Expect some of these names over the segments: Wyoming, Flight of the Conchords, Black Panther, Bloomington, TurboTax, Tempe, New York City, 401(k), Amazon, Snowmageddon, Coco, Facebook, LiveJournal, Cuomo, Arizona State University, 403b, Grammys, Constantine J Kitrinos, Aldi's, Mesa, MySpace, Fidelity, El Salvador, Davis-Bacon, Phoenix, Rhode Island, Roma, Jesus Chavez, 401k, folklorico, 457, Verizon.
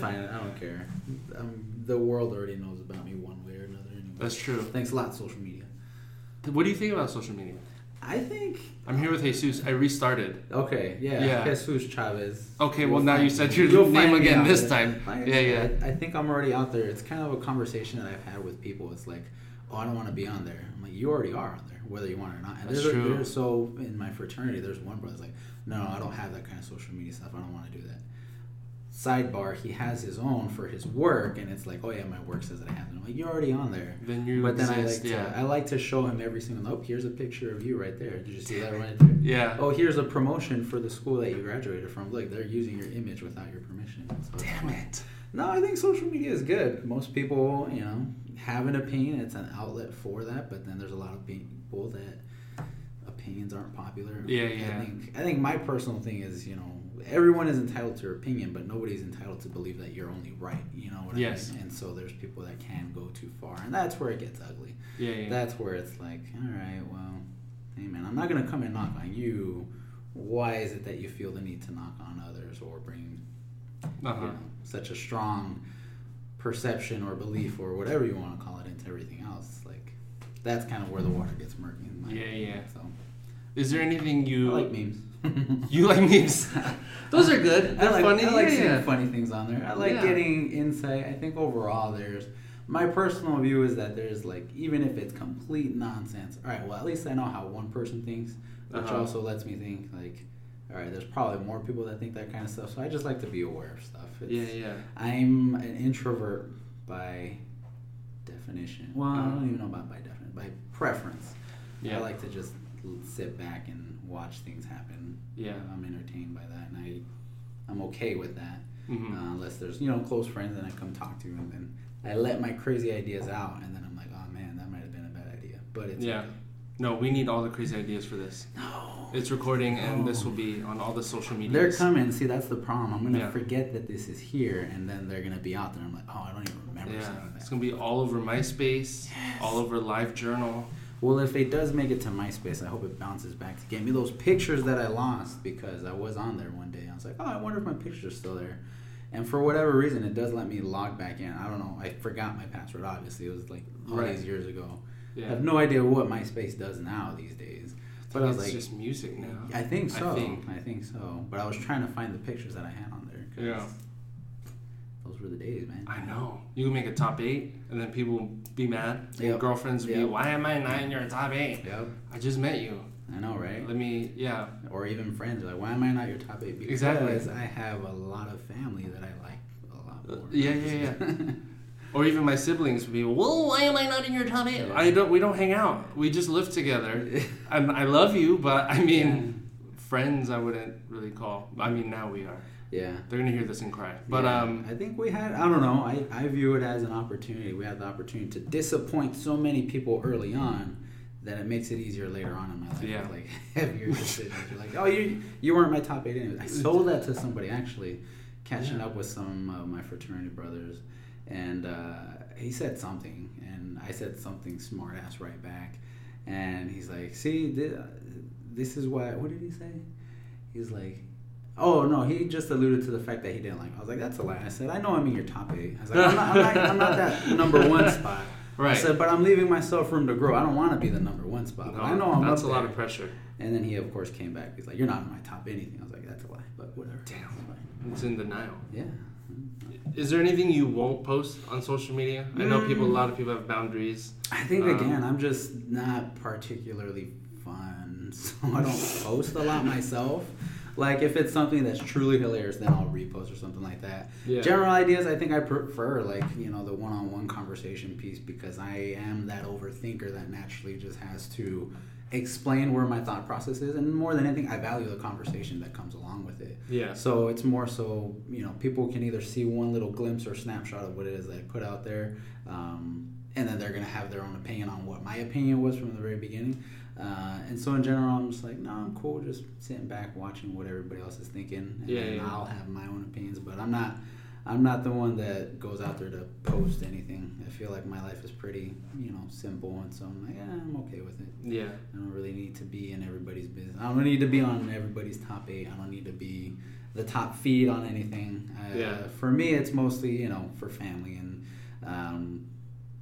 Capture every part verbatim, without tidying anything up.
Fine, I don't care. I'm, the world already knows about me one way or another. Anyway. That's true. Thanks a lot, social media. What do you think about social media? I think... I'm here with Jesus. I restarted. Okay, yeah. yeah. Jesus Chavez. Okay, you'll well, now you said your name again this time. Like, yeah, yeah. I, I think I'm already out there. It's kind of a conversation that I've had with people. It's like, oh, I don't want to be on there. I'm like, you already are on there, whether you want it or not. And That's there's, true. There's so, in my fraternity, there's one brother's like, no, I don't have that kind of social media stuff. I don't want to do that. Sidebar, he has his own for his work, and it's like, oh yeah, my work says that I have it. I'm like, you're already on there. Then you but then exist, I like to yeah. I like to show him every single oh, here's a picture of you right there. Did you see that right there? Yeah. Oh, here's a promotion for the school that you graduated from. Look, they're using your image without your permission. So Damn it. No, I think social media is good. Most people, you know, have an opinion. It's an outlet for that, but then there's a lot of people that opinions aren't popular. Yeah, yeah. I think I think my personal thing is, you know, everyone is entitled to their opinion, but nobody's entitled to believe that you're only right. You know what yes. I mean? And so there's people that can go too far, and that's where it gets ugly. Yeah, yeah. That's where it's like, all right, well, hey, man, I'm not going to come and knock on you. Why is it that you feel the need to knock on others or bring uh-huh. you know, such a strong perception or belief or whatever you want to call it into everything else? Like, that's kind of where the water gets murky. In my yeah, opinion. yeah. So, is there anything you... I like memes. You like memes? Those are good. They're I like, funny. I like yeah, seeing yeah. funny things on there. I like yeah. getting insight. I think overall there's... My personal view is that there's like... Even if it's complete nonsense... Alright, well at least I know how one person thinks. Which uh-huh. also lets me think like... Alright, there's probably more people that think that kind of stuff. So I just like to be aware of stuff. It's, yeah, yeah. I'm an introvert by definition. Well, I don't even know about by definition. By preference. Yeah. I like to just... sit back and watch things happen. Yeah, I'm entertained by that, and I, I'm okay with that. Mm-hmm. Uh, unless there's you know close friends, and I come talk to, and then I let my crazy ideas out, and then I'm like, oh man, that might have been a bad idea. But it's yeah, okay. No, we need all the crazy ideas for this. No, it's recording, no. and this will be on all the social media. They're coming. See, that's the problem. I'm gonna yeah. forget that this is here, and then they're gonna be out there. I'm like, oh, I don't even remember. Yeah, something like it's gonna be all over MySpace, yes. all over LiveJournal. Well, if it does make it to MySpace, I hope it bounces back to get me those pictures that I lost because I was on there one day. I was like, oh, I wonder if my pictures are still there. And for whatever reason, it does let me log back in. I don't know. I forgot my password, obviously. It was like all right. these years ago. Yeah. I have no idea what MySpace does now these days. But I was it's like, just music now. I think so. I think. I think so. But I was trying to find the pictures that I had on there. Cause yeah. Those were the days, man. I know. You can make a top eight, and then people will be mad. Yep. Your girlfriends will yep. be, why am I not in your top eight? Yep. I just met you. I know, right? Let me, yeah. Or even friends are like, why am I not your top eight? Because exactly. I have a lot of family that I like a lot more. Uh, yeah, yeah, yeah. Or even my siblings would be, well, why am I not in your top eight? Yeah. I don't. We don't hang out. We just live together. I'm, I love you, but I mean, yeah. friends I wouldn't really call. I mean, now we are. Yeah. They're going to hear this and cry. But yeah. um, I think we had, I don't know, I, I view it as an opportunity. We had the opportunity to disappoint so many people early on that it makes it easier later on in my life. Yeah. Like, heavier decisions. You're like, oh, you you weren't my top eight anyway. I sold that to somebody, actually, catching yeah. up with some of my fraternity brothers. And uh, he said something, and I said something smart-ass right back. And he's like, see, this is why, what did he say? He's like, oh, no, he just alluded to the fact that he didn't like me. I was like, that's a lie. I said, I know I'm in your top eight. I was like, I'm not, I'm not, I'm not that number one spot. Right. I said, but I'm leaving myself room to grow. I don't want to be the number one spot. No, I know I'm That's up a there. lot of pressure. And then he, of course, came back. He's like, you're not in my top anything. I was like, that's a lie, but whatever. Damn. It's in denial. Yeah. Is there anything you won't post on social media? Mm. I know people. a lot of people have boundaries. I think, um, again, I'm just not particularly fun, so I don't post a lot myself. Like, if it's something that's truly hilarious, then I'll repost or something like that. Yeah. General ideas, I think I prefer, like, you know, the one-on-one conversation piece because I am that overthinker that naturally just has to explain where my thought process is. And more than anything, I value the conversation that comes along with it. Yeah. So it's more so, you know, people can either see one little glimpse or snapshot of what it is that I put out there, um, and then they're going to have their own opinion on what my opinion was from the very beginning. Uh, and so in general, I'm just like, no, I'm cool just sitting back watching what everybody else is thinking, and yeah, then yeah. I'll have my own opinions, but I'm not I'm not the one that goes out there to post anything. I feel like my life is pretty, you know, simple, and so I'm like, yeah, I'm okay with it. Yeah. I don't really need to be in everybody's business. I don't need to be on everybody's top eight. I don't need to be the top feed on anything. Uh, yeah. For me, it's mostly, you know, for family. And um,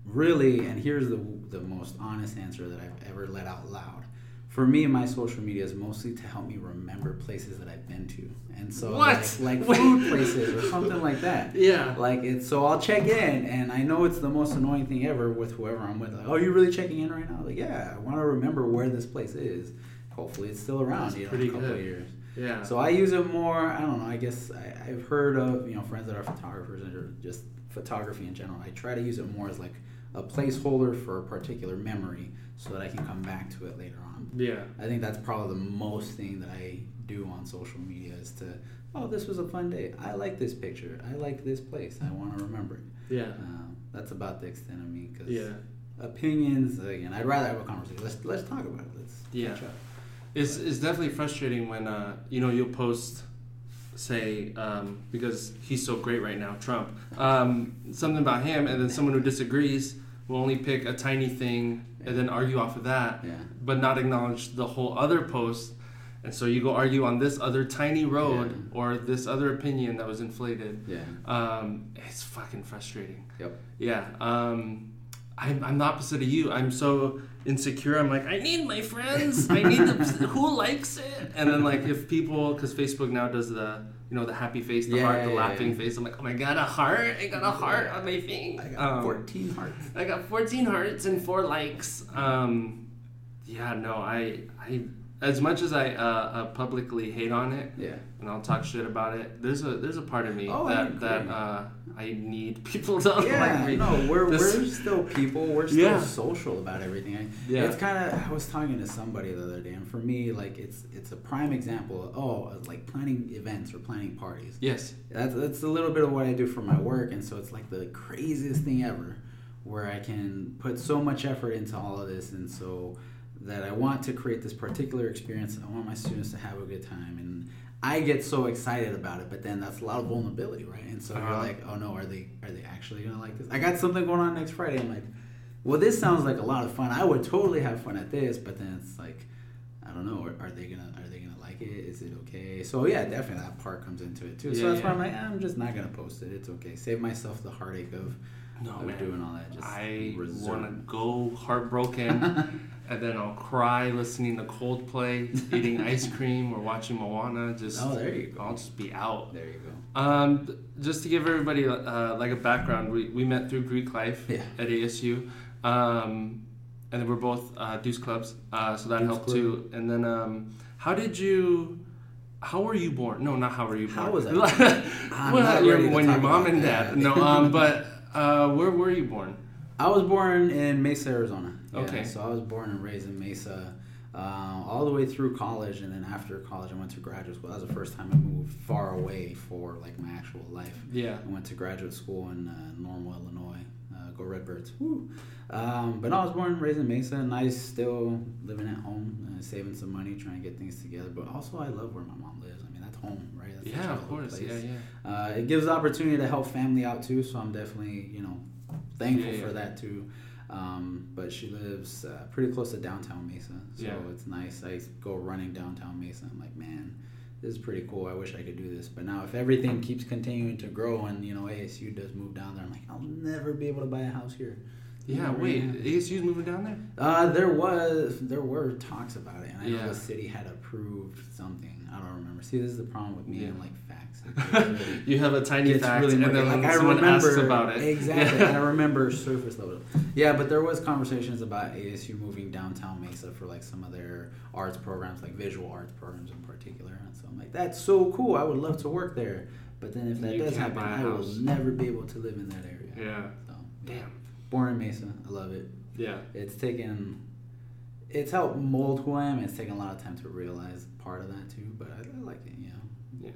really, and here's the the most honest answer that I've ever let out loud. For me, my social media is mostly to help me remember places that I've been to. And so, what? like, like food places or something like that. Yeah. Like, it's, so I'll check in, and I know it's the most annoying thing ever with whoever I'm with. Like, oh, you're really checking in right now? Like, yeah, I want to remember where this place is. Hopefully it's still around, That's you know, pretty in a couple good. of years. Yeah. So I use it more, I don't know, I guess I, I've heard of, you know, friends that are photographers or just photography in general. I try to use it more as, like, a placeholder for a particular memory so that I can come back to it later on. Yeah. I think that's probably the most thing that I do on social media is to, oh, this was a fun day. I like this picture. I like this place. I want to remember it. Yeah. Um, that's about the extent of me because yeah. opinions, again, I'd rather have a conversation. Let's let's talk about it. Let's yeah. catch up. It's, it's definitely frustrating when, uh, you know, you'll post, say, um, because he's so great right now, Trump, um, something about him, and then someone who disagrees will only pick a tiny thing and then argue off of that, yeah. but not acknowledge the whole other post. And so you go argue on this other tiny road yeah. or this other opinion that was inflated. Yeah, um, it's fucking frustrating. Yep. Yeah. Um, I'm, I'm the opposite of you. I'm so insecure. I'm like, I need my friends. I need them. Who likes it? And then like if people, because Facebook now does the, you know, the happy face, the yeah, heart, the yeah, laughing yeah. face. I'm like, oh my God, a heart. I got a heart on my thing. I got um, fourteen hearts. I got fourteen hearts and four likes. Um, yeah, no, I, I, as much as I uh, uh, publicly hate on it, yeah. and I'll talk shit about it, there's a there's a part of me oh, that that uh, I need people to yeah, like me. No, we're this, we're still people. We're still yeah. social about everything. I, yeah. It's kind of, I was talking to somebody the other day, and for me, like it's it's a prime example of, oh, like planning events or planning parties. Yes. That's, that's a little bit of what I do for my work, and so it's like the craziest thing ever where I can put so much effort into all of this, and so that I want to create this particular experience. I want my students to have a good time, and I get so excited about it, but then that's a lot of vulnerability, right? And so uh-huh. you're like, oh no, are they are they actually gonna like this? I got something going on next Friday. I'm like, well, this sounds like a lot of fun. I would totally have fun at this, but then it's like, I don't know, are, are they gonna are they gonna like it? Is it okay? So yeah, definitely that part comes into it too. Yeah, so that's yeah. why I'm like, eh, I'm just not gonna post it. It's okay. Save myself the heartache of no, of man. doing all that. Just I want to go heartbroken. And then I'll cry listening to Coldplay, eating ice cream, or watching Moana. Just oh, there you go. I'll just be out. There you go. Um, just to give everybody uh, like a background, we, we met through Greek Life yeah. at A S U, um, and then we're both uh, Deuce Clubs, uh, so that Deuce helped Club. too. And then, um, how did you? How were you born? No, not how were you born. How was I? well, not your, when your mom and dad. That. No, um, but uh, where were you born? I was born in Mesa, Arizona. Yeah, okay. So I was born and raised in Mesa uh, all the way through college, and then after college I went to graduate school. That was the first time I moved far away for like my actual life. Yeah. I went to graduate school in uh, Normal, Illinois. Uh, go Redbirds. Woo! Um, but no, I was born and raised in Mesa, and I still living at home, uh, saving some money, trying to get things together. But also I love where my mom lives. I mean, that's home, right? That's yeah, of course. Place. Yeah, yeah. Uh, it gives the opportunity to help family out too, so I'm definitely, you know, thankful yeah, yeah. for that too, um, but she lives uh, pretty close to downtown Mesa, so yeah. it's nice. I go running downtown Mesa. I'm like, man, this is pretty cool. I wish I could do this. But now, if everything keeps continuing to grow, and you know A S U does move down there, I'm like, I'll never be able to buy a house here. Yeah, never wait, A S U's moving down there? Uh, there was there were talks about it, and I yeah. know the city had approved something. I don't remember. See, this is the problem with me yeah. and like facts. Really, you have a tiny fact, really and then like, I remember asks about it. Exactly, yeah. I remember surface level. Yeah, but there was conversations about A S U moving downtown Mesa for like some of their arts programs, like visual arts programs in particular. And so I'm like, that's so cool. I would love to work there. But then if that you does happen, I will never be able to live in that area. Yeah. So, yeah. Damn. Born in Mesa, I love it. Yeah, it's taken, it's helped mold who I am. It's taken a lot of time to realize part of that too, but I, I like it. You know. Yeah.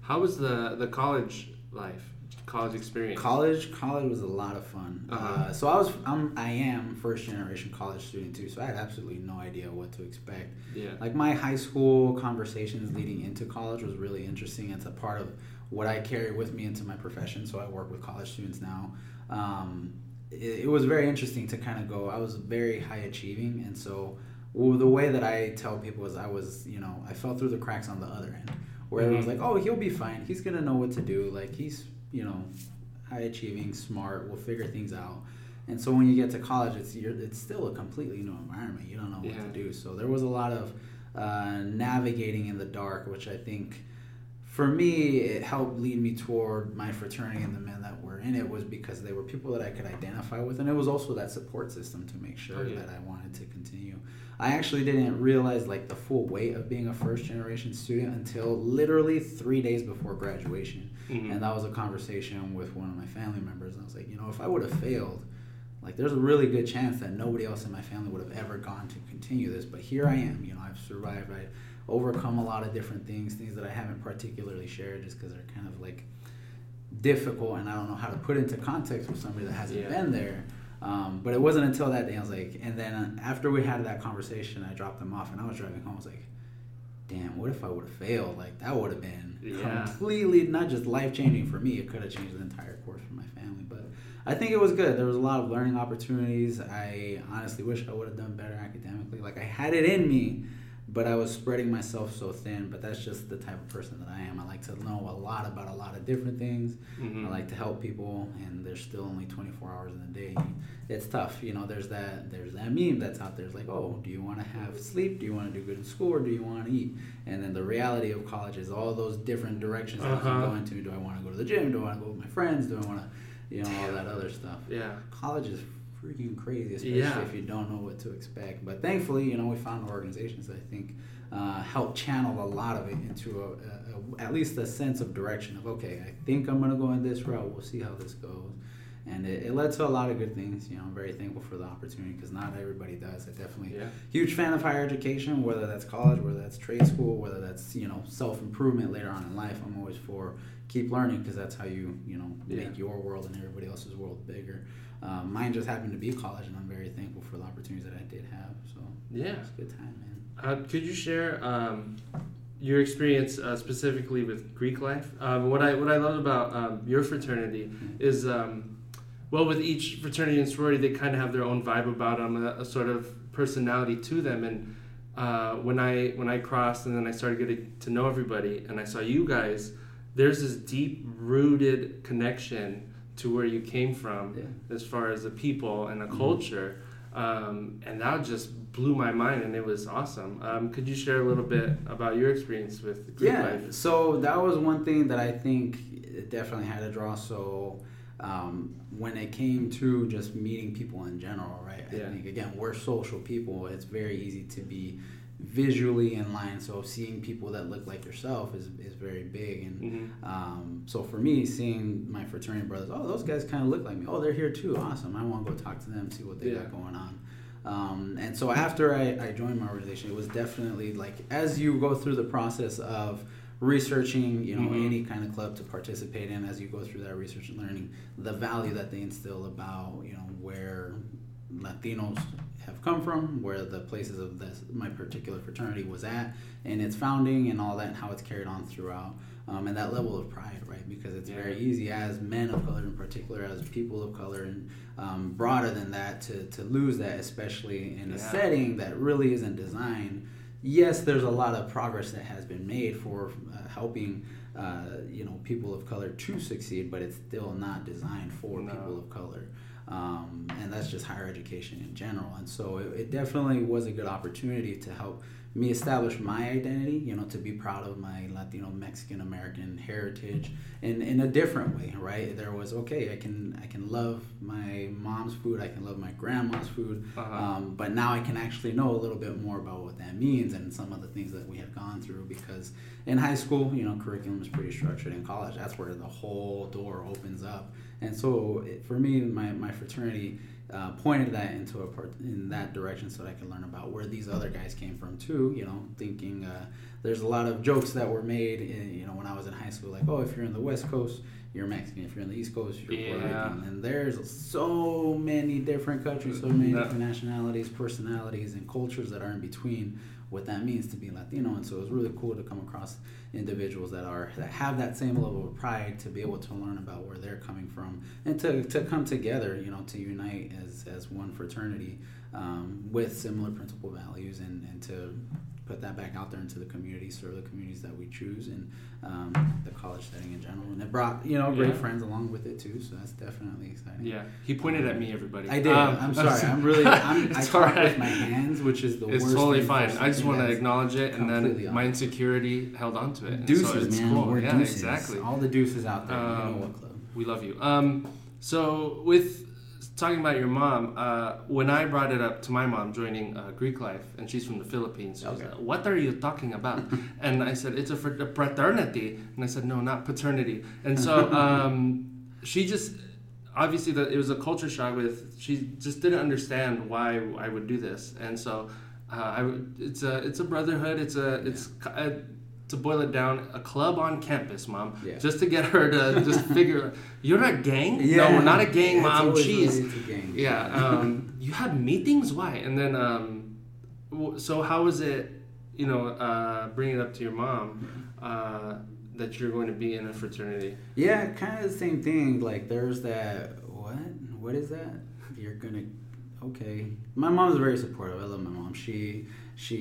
How was the the college life, college experience? College, college was a lot of fun. Uh-huh. Uh, so I was, I'm, I am first generation college student too. So I had absolutely no idea what to expect. Yeah. Like my high school conversations leading into college was really interesting. It's a part of what I carry with me into my profession. So I work with college students now. Um, It was very interesting to kind of go. I was very high achieving, and so well, the way that I tell people is I was, you know, I fell through the cracks on the other end, where mm-hmm. everyone's like, oh, he'll be fine. He's going to know what to do. Like, he's, you know, high achieving, smart, will figure things out. And so when you get to college, it's you're, it's still a completely new environment. You don't know what yeah. to do. So there was a lot of uh, navigating in the dark, which I think, for me, it helped lead me toward my fraternity, and the men that were in it was because they were people that I could identify with. And it was also that support system to make sure oh, yeah. that I wanted to continue. I actually didn't realize like the full weight of being a first-generation student until literally three days before graduation. Mm-hmm. And that was a conversation with one of my family members. And I was like, you know, if I would have failed, like, there's a really good chance that nobody else in my family would have ever gone to continue this. But here I am. You know, I've survived. I've overcome a lot of different things, things that I haven't particularly shared just because they're kind of, like, difficult. And I don't know how to put into context with somebody that hasn't yeah. been there. Um, but it wasn't until that day I was like, and then after we had that conversation, I dropped them off. And I was driving home. I was like, damn, what if I would have failed? Like, that would have been yeah. completely not just life-changing for me. It could have changed the entire course for my family. But I think it was good. There was a lot of learning opportunities. I honestly wish I would have done better academically. Like, I had it in me, but I was spreading myself so thin. But that's just the type of person that I am. I like to know a lot about a lot of different things. Mm-hmm. I like to help people, and there's still only twenty-four hours in a day. It's tough. You know, there's that there's that meme that's out there. It's like, oh, do you want to have sleep? Do you want to do good in school? Or do you want to eat? And then the reality of college is all those different directions uh-huh. I can go into. Do I want to go to the gym? Do I want to go with my friends? Do I want to... You know, all that other stuff. Yeah. College is freaking crazy, especially yeah. if you don't know what to expect. But thankfully, you know, we found organizations that I think uh, help channel a lot of it into a, a, a, at least a sense of direction of, okay, I think I'm going to go in this route. We'll see how this goes. And it, it led to a lot of good things. You know, I'm very thankful for the opportunity because not everybody does. I definitely yeah. huge fan of higher education, whether that's college, whether that's trade school, whether that's, you know, self-improvement later on in life. I'm always for keep learning because that's how you, you know, yeah. make your world and everybody else's world bigger. Um, mine just happened to be college, and I'm very thankful for the opportunities that I did have. So yeah, it was a good time, man. Uh, could you share um, your experience uh, specifically with Greek life? Um, what I what I love about um, your fraternity mm-hmm. is. Um, Well, with each fraternity and sorority, they kind of have their own vibe about them, a, a sort of personality to them. And uh, when I when I crossed and then I started getting to know everybody and I saw you guys, there's this deep-rooted connection to where you came from yeah. as far as the people and the mm-hmm. culture. Um, and that just blew my mind, and it was awesome. Um, could you share a little bit about your experience with Greek yeah, life? Yeah, so that was one thing that I think it definitely had to draw. So... Um, when it came to just meeting people in general, right? Yeah. I think, again, we're social people. It's very easy to be visually in line. So seeing people that look like yourself is, is very big. And mm-hmm. um, so for me, seeing my fraternity brothers, oh, those guys kind of look like me. Oh, they're here too. Awesome. I want to go talk to them, see what they yeah. got going on. Um, and so after I, I joined my organization, it was definitely like, as you go through the process of researching, you know, mm-hmm. any kind of club to participate in, as you go through that research and learning the value that they instill about, you know, where Latinos have come from, where the places of this my particular fraternity was at, and its founding and all that, and how it's carried on throughout, um, and that level of pride, right? Because it's yeah. very easy as men of color, in particular, as people of color, and um, broader than that, to to lose that, especially in yeah. a setting that really isn't designed. Yes, there's a lot of progress that has been made for uh, helping uh, you know, people of color to succeed, but it's still not designed for no. people of color. Um, and that's just higher education in general. And so it, it definitely was a good opportunity to help me establish my identity, you know, to be proud of my Latino, Mexican, American heritage in, in a different way, right? There was, okay, I can I can love my mom's food, I can love my grandma's food, uh-huh. um, but now I can actually know a little bit more about what that means and some of the things that we have gone through, because in high school, you know, curriculum is pretty structured. In college, that's where the whole door opens up. And so it, for me, my, my fraternity Uh, pointed that into a part in that direction so that I could learn about where these other guys came from too. You know, thinking uh, there's a lot of jokes that were made. In, you know, when I was in high school, like, oh, if you're in the West Coast, you're Mexican. If you're in the East Coast, you're Puerto Rican. Yeah. And there's so many different countries, so many yeah. different nationalities, personalities, and cultures that are in between. What that means to be Latino, and so it was really cool to come across individuals that are that have that same level of pride, to be able to learn about where they're coming from, and to, to come together, you know, to unite as as one fraternity um, with similar principal values, and, and to put that back out there into the community, serve the communities that we choose, and um, the college setting in general. And it brought, you know, great yeah. friends along with it too, so that's definitely exciting. Yeah, he pointed um, at me, everybody. I did. Um, I'm sorry. I'm really, I'm, I talk right. with my hands, which is the it's worst It's totally thing fine. I just want to acknowledge it, and then off. my insecurity held on to it. Deuces, so it's man. Cool. We're yeah, deuces. exactly. All the deuces out there. Um, you know, club. We love you. Um, so with... Talking about your mom, uh, when I brought it up to my mom joining uh, Greek life, and she's from the Philippines, she okay. was like, what are you talking about? And I said, it's a fraternity. And I said, no, not paternity. And so um, she just, obviously the, it was a culture shock with, she just didn't understand why I would do this. And so uh, I, it's a it's a brotherhood, it's a, it's a, to boil it down, a club on campus, Mom, yeah. just to get her to just figure, you're not a gang? Yeah. No, we're not a gang, yeah, Mom, jeez. Gang. Yeah, um, you have meetings? Why? And then, um, so how is it, you know, uh, bring it up to your mom uh, that you're going to be in a fraternity? Yeah, kind of the same thing. Like, there's that, what? What is that? You're going to, okay. My mom's very supportive. I love my mom. She... She,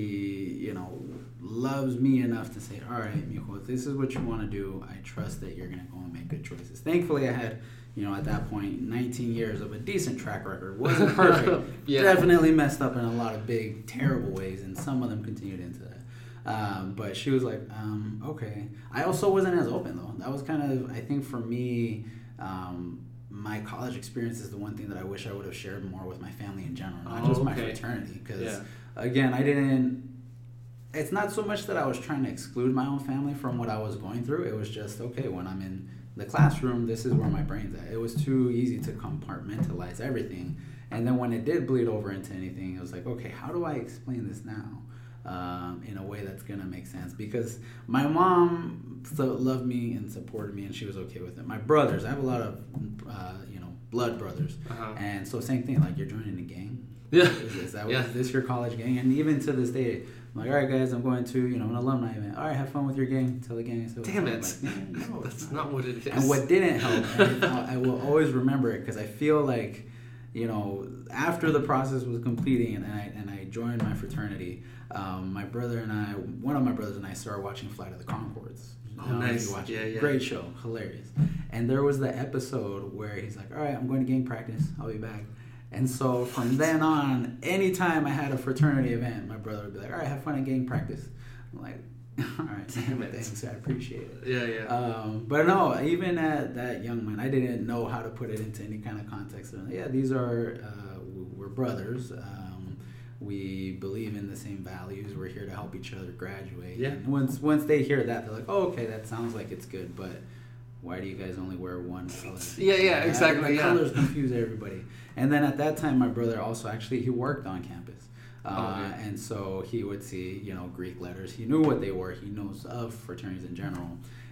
you know, loves me enough to say, all right, mijo, if this is what you want to do, I trust that you're going to go and make good choices. Thankfully, I had, you know, at that point, nineteen years of a decent track record. Wasn't perfect. yeah. Definitely messed up in a lot of big, terrible ways, and some of them continued into that. Um, but she was like, um, okay. I also wasn't as open, though. That was kind of, I think, for me... Um, my college experience is the one thing that I wish I would have shared more with my family in general, not oh, just my okay. fraternity. Because, yeah. again, I didn't... It's not so much that I was trying to exclude my own family from what I was going through. It was just, okay, when I'm in the classroom, this is where my brain's at. It was too easy to compartmentalize everything. And then when it did bleed over into anything, it was like, okay, how do I explain this now um, in a way that's going to make sense? Because my mom... So loved me and supported me, and she was okay with it. My brothers, I have a lot of, uh, you know, blood brothers, uh-huh. and so same thing. Like, you're joining a gang. Yeah. Is this, that, yeah. is this your college gang? And even to this day, I'm like, all right, guys, I'm going to, you know, an alumni event. All right, have fun with your gang. Tell the gang. So Damn it. Like, yeah, no, that's not what it is. And what didn't help, and I will always remember it because I feel like, you know, after the process was completing, and I and I joined my fraternity, um, my brother and I, one of my brothers and I, started watching Flight of the Conchords. Oh, nice. Yeah, yeah. Great show. Hilarious. And there was the episode where he's like, all right, I'm going to gang practice. I'll be back. And so from then on, anytime I had a fraternity event, my brother would be like, all right, have fun at gang practice. I'm like, all right, damn it. Thanks. I appreciate it. Yeah, yeah. Um, but no, even at that young man, I didn't know how to put it into any kind of context. Like, yeah, these are, uh, we're brothers. Um, we believe in the same values. We're here to help each other graduate. Yeah. And once once they hear that, they're like, "Oh, okay, that sounds like it's good, but why do you guys only wear one color?" yeah, yeah, exactly. Yeah. Colors confuse everybody. And then at that time, my brother also actually he worked on campus, uh, oh, yeah. and so he would see, you know, Greek letters. He knew what they were. He knows of fraternities in general.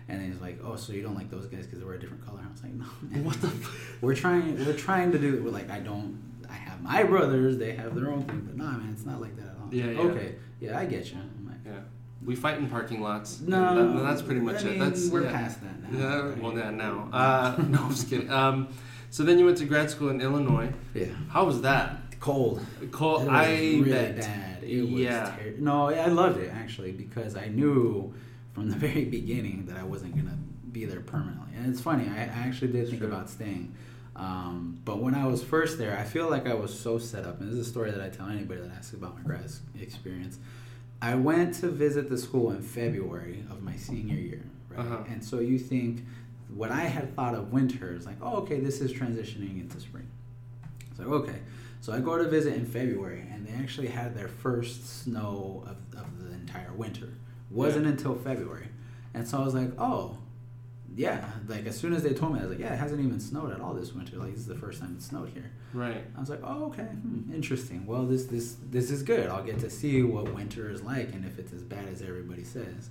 And then he's like, "Oh, so you don't like those guys because they were a different color?" I was like, "No, man. What the? we're trying. We're trying to do. We're like, I don't." I have my brothers, they have their own thing, but nah, man, it's not like that at all. Yeah, yeah. Okay, yeah, I get you. I'm like, yeah. We fight in parking lots. No. That, that's pretty much I mean, it. That's, we're yeah. past that now. Yeah, right? Well, yeah, now. Uh, no, I'm just kidding. Um, so then you went to grad school in Illinois. Yeah. How was that? Cold. Cold. It was I really bet. bad. It was yeah. terrible. No, I loved it, actually, because I knew from the very beginning that I wasn't going to be there permanently. And it's funny, I, I actually did think sure. about staying. Um, but when I was first there, I feel like I was so set up. And this is a story that I tell anybody that asks about my grad experience. I went to visit the school in February of my senior year, right? Uh-huh. And so you think what I had thought of winter is like, oh, okay, this is transitioning into spring. It's like, okay. So I go to visit in February, and they actually had their first snow of, of the entire winter. Wasn't yeah. until February. And so I was like, oh. Yeah, like as soon as they told me, I was like, yeah, it hasn't even snowed at all this winter. Like, this is the first time it snowed here. Right. I was like, oh, okay, hmm, interesting. Well, this this this is good. I'll get to see what winter is like and if it's as bad as everybody says.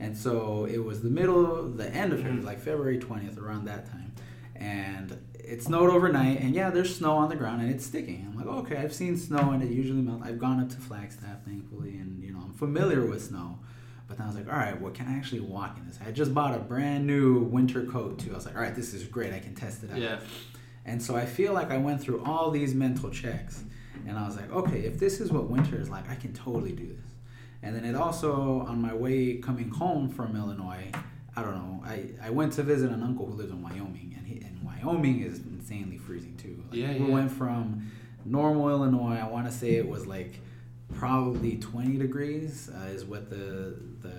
And so it was the middle, the end of February, mm-hmm. like February twentieth, around that time. And it snowed overnight, and yeah, there's snow on the ground, and it's sticking. I'm like, oh, okay, I've seen snow, and it usually melts. I've gone up to Flagstaff, thankfully, and, you know, I'm familiar with snow. But then I was like, all right, well, can I actually walk in this? I just bought a brand new winter coat, too. I was like, all right, this is great. I can test it out. Yeah. And so I feel like I went through all these mental checks. And I was like, okay, if this is what winter is like, I can totally do this. And then it also, on my way coming home from Illinois, I don't know, I, I went to visit an uncle who lives in Wyoming, and, he, and Wyoming is insanely freezing too. Like, yeah, we yeah. went from Normal, Illinois, I want to say it was like probably twenty degrees uh, is what the the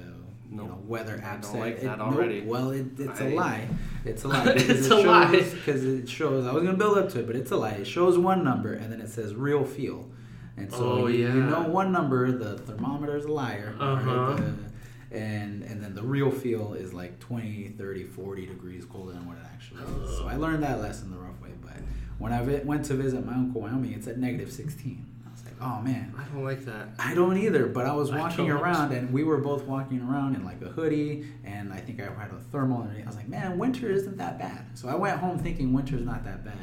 nope. you know, weather app said. Like that it, already. Nope. Well, it, it's I... a lie. It's a lie. it's it a shows, lie. Because it shows, I was going to build up to it, but it's a lie. It shows one number, and then it says real feel. And so oh, you, yeah. you know one number, the thermometer is a liar, uh-huh. right? the, and and then the real feel is like twenty, thirty, forty degrees colder than what it actually is. Uh. So I learned that lesson the rough way. But when I went to visit my uncle Wyoming, it's at negative sixteen. I was like, oh man. I don't like that. I don't either, but I was walking I around, and we were both walking around in like a hoodie, and I think I had a thermal underneath. I was like, man, winter isn't that bad. So I went home thinking winter's not that bad.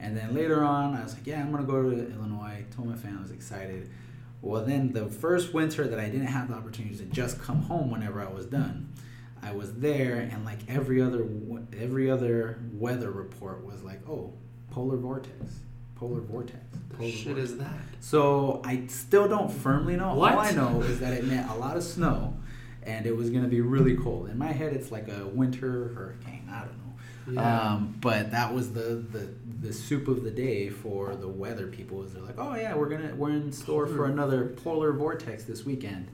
And then later on, I was like, yeah, I'm going to go to Illinois. I told my family I was excited. Well, then the first winter that I didn't have the opportunity to just come home whenever I was done, I was there, and like every other every other weather report was like, oh, polar vortex, polar vortex. What the shit vortex. is that? So I still don't firmly know. What? All I know is that it meant a lot of snow, and it was going to be really cold. In my head, it's like a winter hurricane. I don't know. Yeah. Um, but that was the, the, the soup of the day for the weather people. Is they're like, oh yeah, we're gonna we're in store polar for another polar vortex this weekend.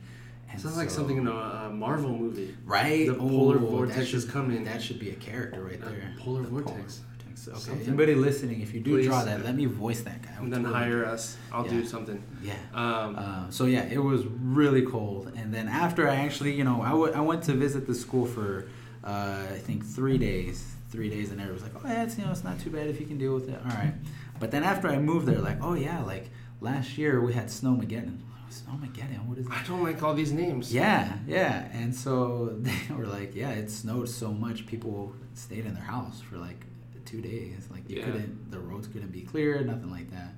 And sounds so, like something in a uh, Marvel movie, right? The polar oh, vortex should, is coming. That should be a character right there. Polar the vortex. Polar vortex. Okay. Something. Anybody listening, if you do Please. draw that, let me voice that guy. And then hire us. I'll yeah. do something. Yeah. Um, uh, so yeah, it was really cold. And then after I actually, you know, I, w- I went to visit the school for uh, I think three days. Three days in there, it was like, oh, yeah, it's, you know, it's not too bad if you can deal with it. All right. But then after I moved there, like, oh, yeah, like last year we had Snowmageddon. Oh, Snowmageddon, what is that? I don't like all these names. Yeah, yeah. And so they were like, yeah, it snowed so much, people stayed in their house for like two days. Like, you yeah. couldn't, the roads couldn't be clear, nothing like that.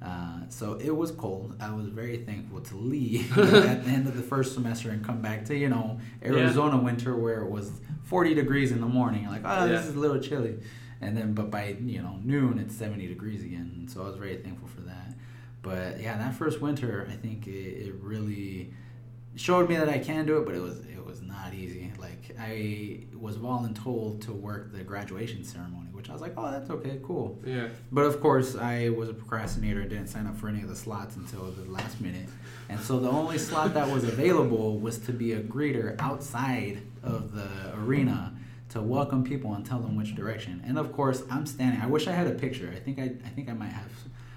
Uh, so it was cold. I was very thankful to leave at the end of the first semester and come back to, you know, Arizona yeah. winter where it was forty degrees in the morning. Like, oh, yeah. this is a little chilly. And then, but by, you know, noon, it's seventy degrees again. So I was very thankful for that. But yeah, that first winter, I think it, it really showed me that I can do it, but it was, it was not easy. Like, I was voluntold to work the graduation ceremony, which I was like, oh, that's okay, cool. Yeah. But of course, I was a procrastinator and didn't sign up for any of the slots until the last minute. And so the only slot that was available was to be a greeter outside of the arena to welcome people and tell them which direction. And of course, I'm standing. I wish I had a picture. I think I, I think I might have.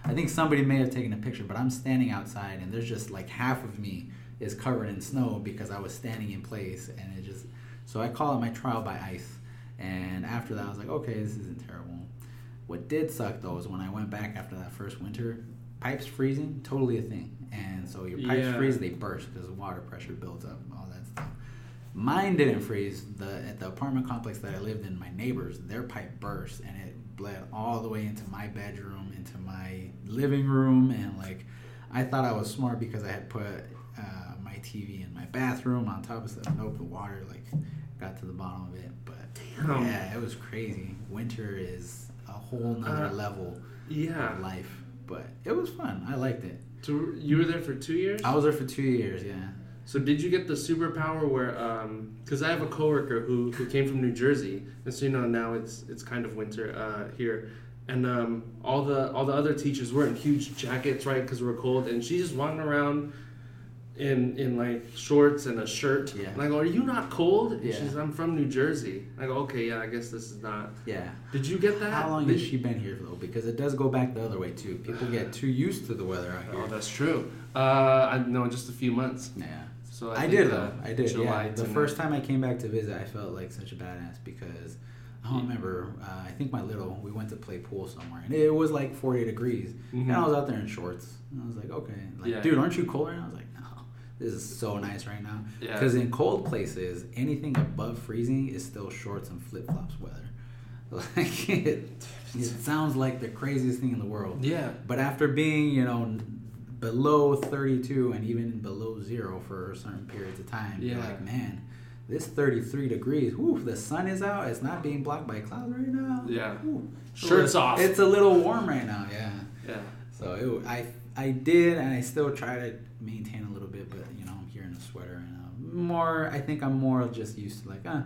I think somebody may have taken a picture, but I'm standing outside, and there's just like half of me is covered in snow because I was standing in place, and it just. So I call it my trial by ice. And after that, I was like, okay, this isn't terrible. What did suck, though, is when I went back after that first winter, pipes freezing, totally a thing. And so your pipes yeah. freeze, they burst because the water pressure builds up and all that stuff. Mine didn't freeze. The At the apartment complex that I lived in, my neighbors, their pipe burst, and it bled all the way into my bedroom, into my living room. And, like, I thought I was smart because I had put uh, my T V in my bathroom on top of stuff. Nope, the water, like, got to the bottom of it. But Damn. yeah, it was crazy. Winter is a whole nother uh, level yeah. of life, but it was fun. I liked it. So you were there for two years? I was there for two years, yeah. So did you get the superpower where, um, because I have a coworker who, who came from New Jersey, and so you know now it's it's kind of winter uh, here, and um, all the all the other teachers were in huge jackets, right, because we were cold, and she's just wandering around in in like shorts and a shirt. Yeah. And I go, are you not cold? And yeah. she says, I'm from New Jersey. And I go, okay, yeah, I guess this is not. Yeah. Did you get that? How long Did has she been here though? Because it does go back the other way too. People get too used to the weather out here. Oh, that's true. Uh, I no, just a few months. Yeah. So I, I did though. I did. July yeah. The tonight. first time I came back to visit, I felt like such a badass because I don't remember. Uh, I think my little, we went to play pool somewhere, and it was like forty degrees, mm-hmm. and I was out there in shorts. And I was like, okay, like, yeah. dude, aren't you colder? And I was like, this is so nice right now. Because yeah. in cold places, anything above freezing is still shorts and flip-flops weather. Like, it, it sounds like the craziest thing in the world. Yeah. But after being, you know, below thirty-two and even below zero for certain periods of time, yeah. you're like, man, this thirty-three degrees, woof, the sun is out. It's not being blocked by clouds right now. Yeah. Woo. Shirts off. It's a little warm right now, yeah. Yeah. So it, I I did, and I still try to maintain a little bit, but, you know, I'm here in a sweater. And uh, more, I think I'm more just used to like, uh,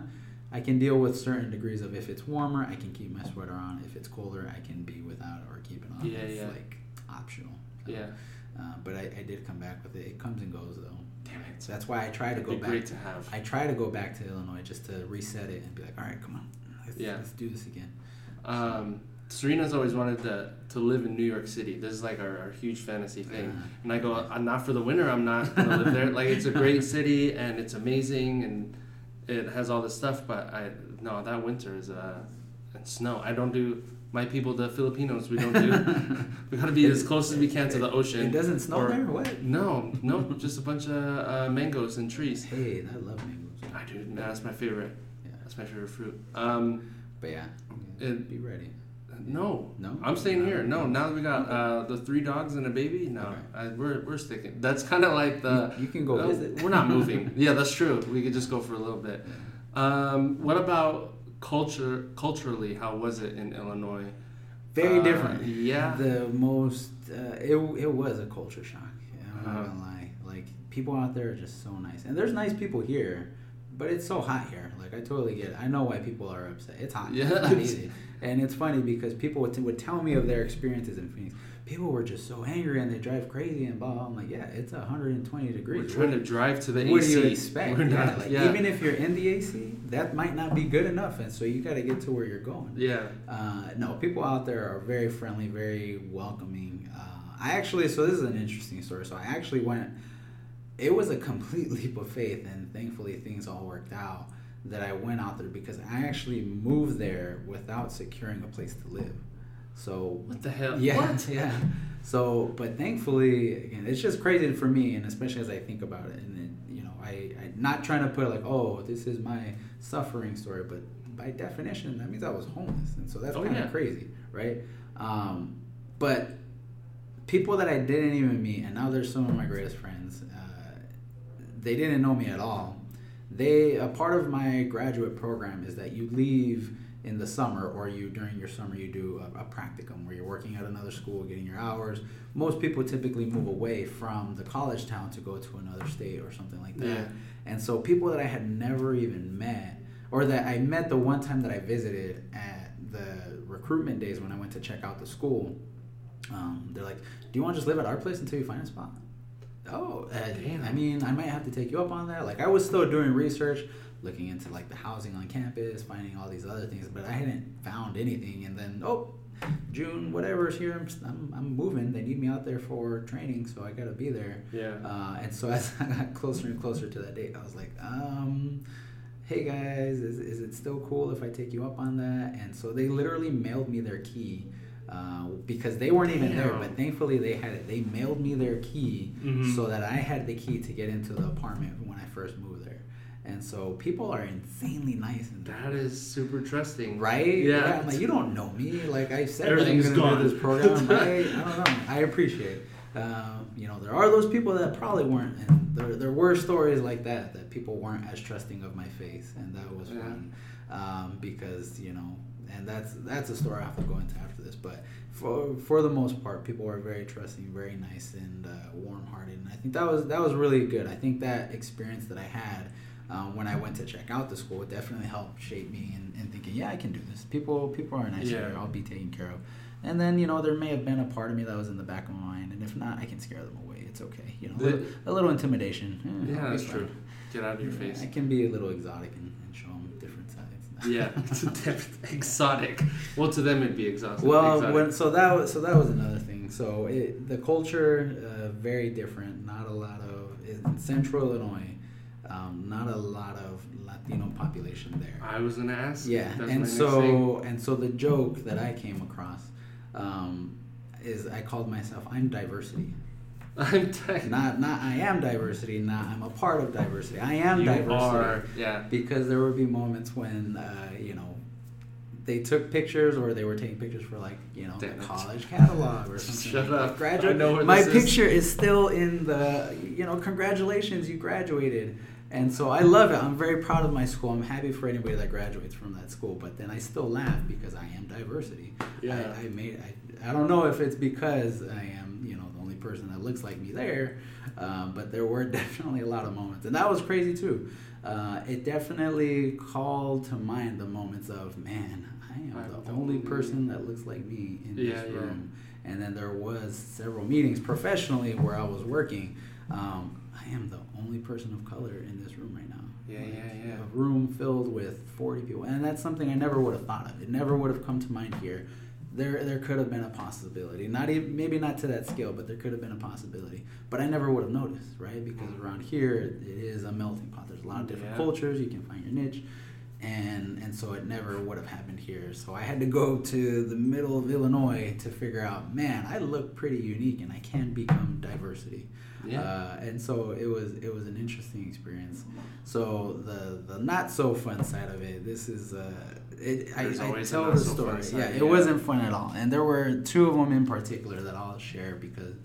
I can deal with certain degrees of if it's warmer, I can keep my sweater on. If it's colder, I can be without or keep it on. Yeah, it's yeah. like optional. So, yeah. Uh, but I, I did come back with it. It comes and goes though. Damn it. So that's why I try to That'd go back. Great to have. I try to go back to Illinois just to reset it and be like, all right, come on, let's, yeah. let's do this again. So, um, Serena's always wanted to, to live in New York City. This is like our, our huge fantasy thing. Yeah. And I go, I'm not for the winter. I'm not going to live there. Like, it's a great city and it's amazing and it has all this stuff. But I no, that winter is uh, and snow. I don't do my people, the Filipinos. We don't do. We got to be as close as we can to the ocean. It doesn't snow or, there. Or what? No, no, just a bunch of uh, mangoes and trees. Hey, I love mangoes. I do. That's my favorite. Yeah, that's my favorite fruit. Um, but yeah, yeah it, be ready. No, no, I'm staying no, here. No, now that we got uh, the three dogs and a baby, no, okay. I, we're we're sticking. That's kind of like the you, you can go uh, visit. We're not moving. Yeah, that's true. We could just go for a little bit. Um, what about culture? Culturally, how was it in Illinois? Very uh, different. Yeah, the most. Uh, it it was a culture shock. I'm not uh-huh. gonna lie. Like, people out there are just so nice, and there's nice people here. But it's so hot here. Like, I totally get it. I know why people are upset. It's hot. Yeah. It's not easy. And it's funny because people would, t- would tell me of their experiences in Phoenix. People were just so angry and they drive crazy and blah, blah. I'm like, yeah, it's one hundred twenty degrees. We're trying what, to drive to the what A C. What do you expect? We're not, yeah, like, yeah. Even if you're in the A C, that might not be good enough. And so you got to get to where you're going. Yeah. Uh, no, people out there are very friendly, very welcoming. Uh, I actually, so this is an interesting story. So I actually went... It was a complete leap of faith, and thankfully things all worked out that I went out there, because I actually moved there without securing a place to live. So what the hell? Yeah, what? yeah. So, but thankfully, again, it's just crazy for me, and especially as I think about it, and then, you know, I, I not trying to put like, oh, this is my suffering story, but by definition, that means I was homeless, and so that's oh, kind of yeah. crazy, right? Um, but people that I didn't even meet, and now they're some of my greatest friends. They didn't know me at all. They a part of my graduate program is that you leave in the summer, or you during your summer you do a, a practicum where you're working at another school, getting your hours. Most people typically move away from the college town to go to another state or something like that. Yeah. And so people that I had never even met, or that I met the one time that I visited at the recruitment days when I went to check out the school, um, they're like, "Do you want to just live at our place until you find a spot?" Oh, uh, I mean, I might have to take you up on that. Like, I was still doing research, looking into, like, the housing on campus, finding all these other things, but I hadn't found anything. And then, oh, June, whatever's here, I'm I'm moving. They need me out there for training, so I got to be there. Yeah. Uh, and so as I got closer and closer to that date, I was like, um, hey, guys, is is it still cool if I take you up on that? And so they literally mailed me their key. Uh, because they weren't even Damn. there, but thankfully they had it. They mailed me their key mm-hmm. so that I had the key to get into the apartment when I first moved there. And so people are insanely nice. And that is super trusting, right? Yeah. yeah. I'm like, you don't know me. Like, I said, everything's that I'm gonna do this program. Right? I don't know. I appreciate it. Um, you know, there are those people that probably weren't, and there there were stories like that that people weren't as trusting of my face, and that was yeah. fun um, because you know. And that's that's a story I have to go into after this. But for for the most part, people are very trusting, very nice, and uh, warm-hearted. And I think that was that was really good. I think that experience that I had um, when I went to check out the school definitely helped shape me in, in thinking, yeah, I can do this. People people are nice yeah. here. I'll be taken care of. And then, you know, there may have been a part of me that was in the back of my mind. And if not, I can scare them away. It's okay. You know, the, a, little, a little intimidation. Eh, yeah, that's true. Get out of your yeah, face. I can be a little exotic and, and show them different sides. Yeah, it's exotic. Well, to them it'd be exhausting. Well, exotic. When, so that was so that was another thing. So it, the culture uh, very different. Not a lot of in Central Illinois. Um, not a lot of Latino population there. I was gonna ask. Yeah, That's and so and so the joke that I came across um, is I called myself I'm diversity. I'm di- not not I am diversity. Not I'm a part of diversity. I am you diversity. Are, yeah. Because there would be moments when uh, you know they took pictures, or they were taking pictures for like you know Damn the it. college catalog or something. Shut like up. Graduate. I know what My this picture is. is still in the you know congratulations you graduated. And so I love it. I'm very proud of my school. I'm happy for anybody that graduates from that school. But then I still laugh because I am diversity. Yeah. I, I made. I, I don't know if it's because I am you know. person that looks like me there, uh, but there were definitely a lot of moments, and that was crazy too. Uh, it definitely called to mind the moments of, man, I am I'm the, the only, only person that looks like me in yeah, this room. Yeah. And then there was several meetings professionally where I was working. Um, I am the only person of color in this room right now. Yeah, like, yeah, yeah. A room filled with forty people. And that's something I never would have thought of. It never would have come to mind here. There there could have been a possibility. Not even, maybe not to that scale, but there could have been a possibility. But I never would have noticed, right? Because around here, it is a melting pot. There's a lot of different yeah. cultures. You can find your niche. And and so it never would have happened here. So I had to go to the middle of Illinois to figure out, man, I look pretty unique and I can become diversity. Yeah. Uh, and so it was it was an interesting experience. So the the not so fun side of it, this is uh, it, I, I tell the story. So yeah, it yeah. wasn't fun at all. And there were two of them in particular that I'll share because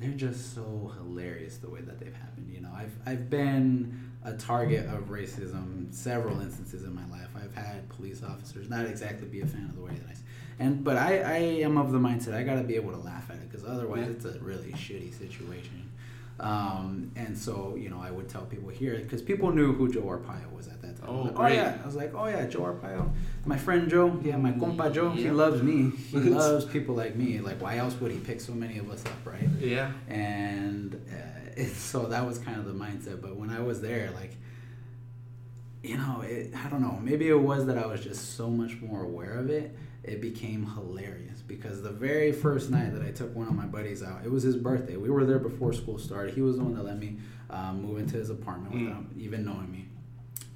they're just so hilarious the way that they've happened. You know, I've I've been a target of racism several instances in my life. I've had police officers not exactly be a fan of the way that I. And but I, I am of the mindset I gotta be able to laugh at it because otherwise yeah. it's a really shitty situation. Um, and so, you know, I would tell people here, because people knew who Joe Arpaio was at that time. Oh, like, oh yeah. I was like, oh, yeah, Joe Arpaio. My friend Joe, yeah, my compa Joe, yeah. he loves me. He loves people like me. Like, why else would he pick so many of us up, right? Yeah. And uh, so that was kind of the mindset. But when I was there, like, you know, it, I don't know. Maybe it was that I was just so much more aware of it. It became hilarious because the very first night that I took one of my buddies out, it was his birthday. We were there before school started. He was the one that let me uh, move into his apartment without mm. even knowing me.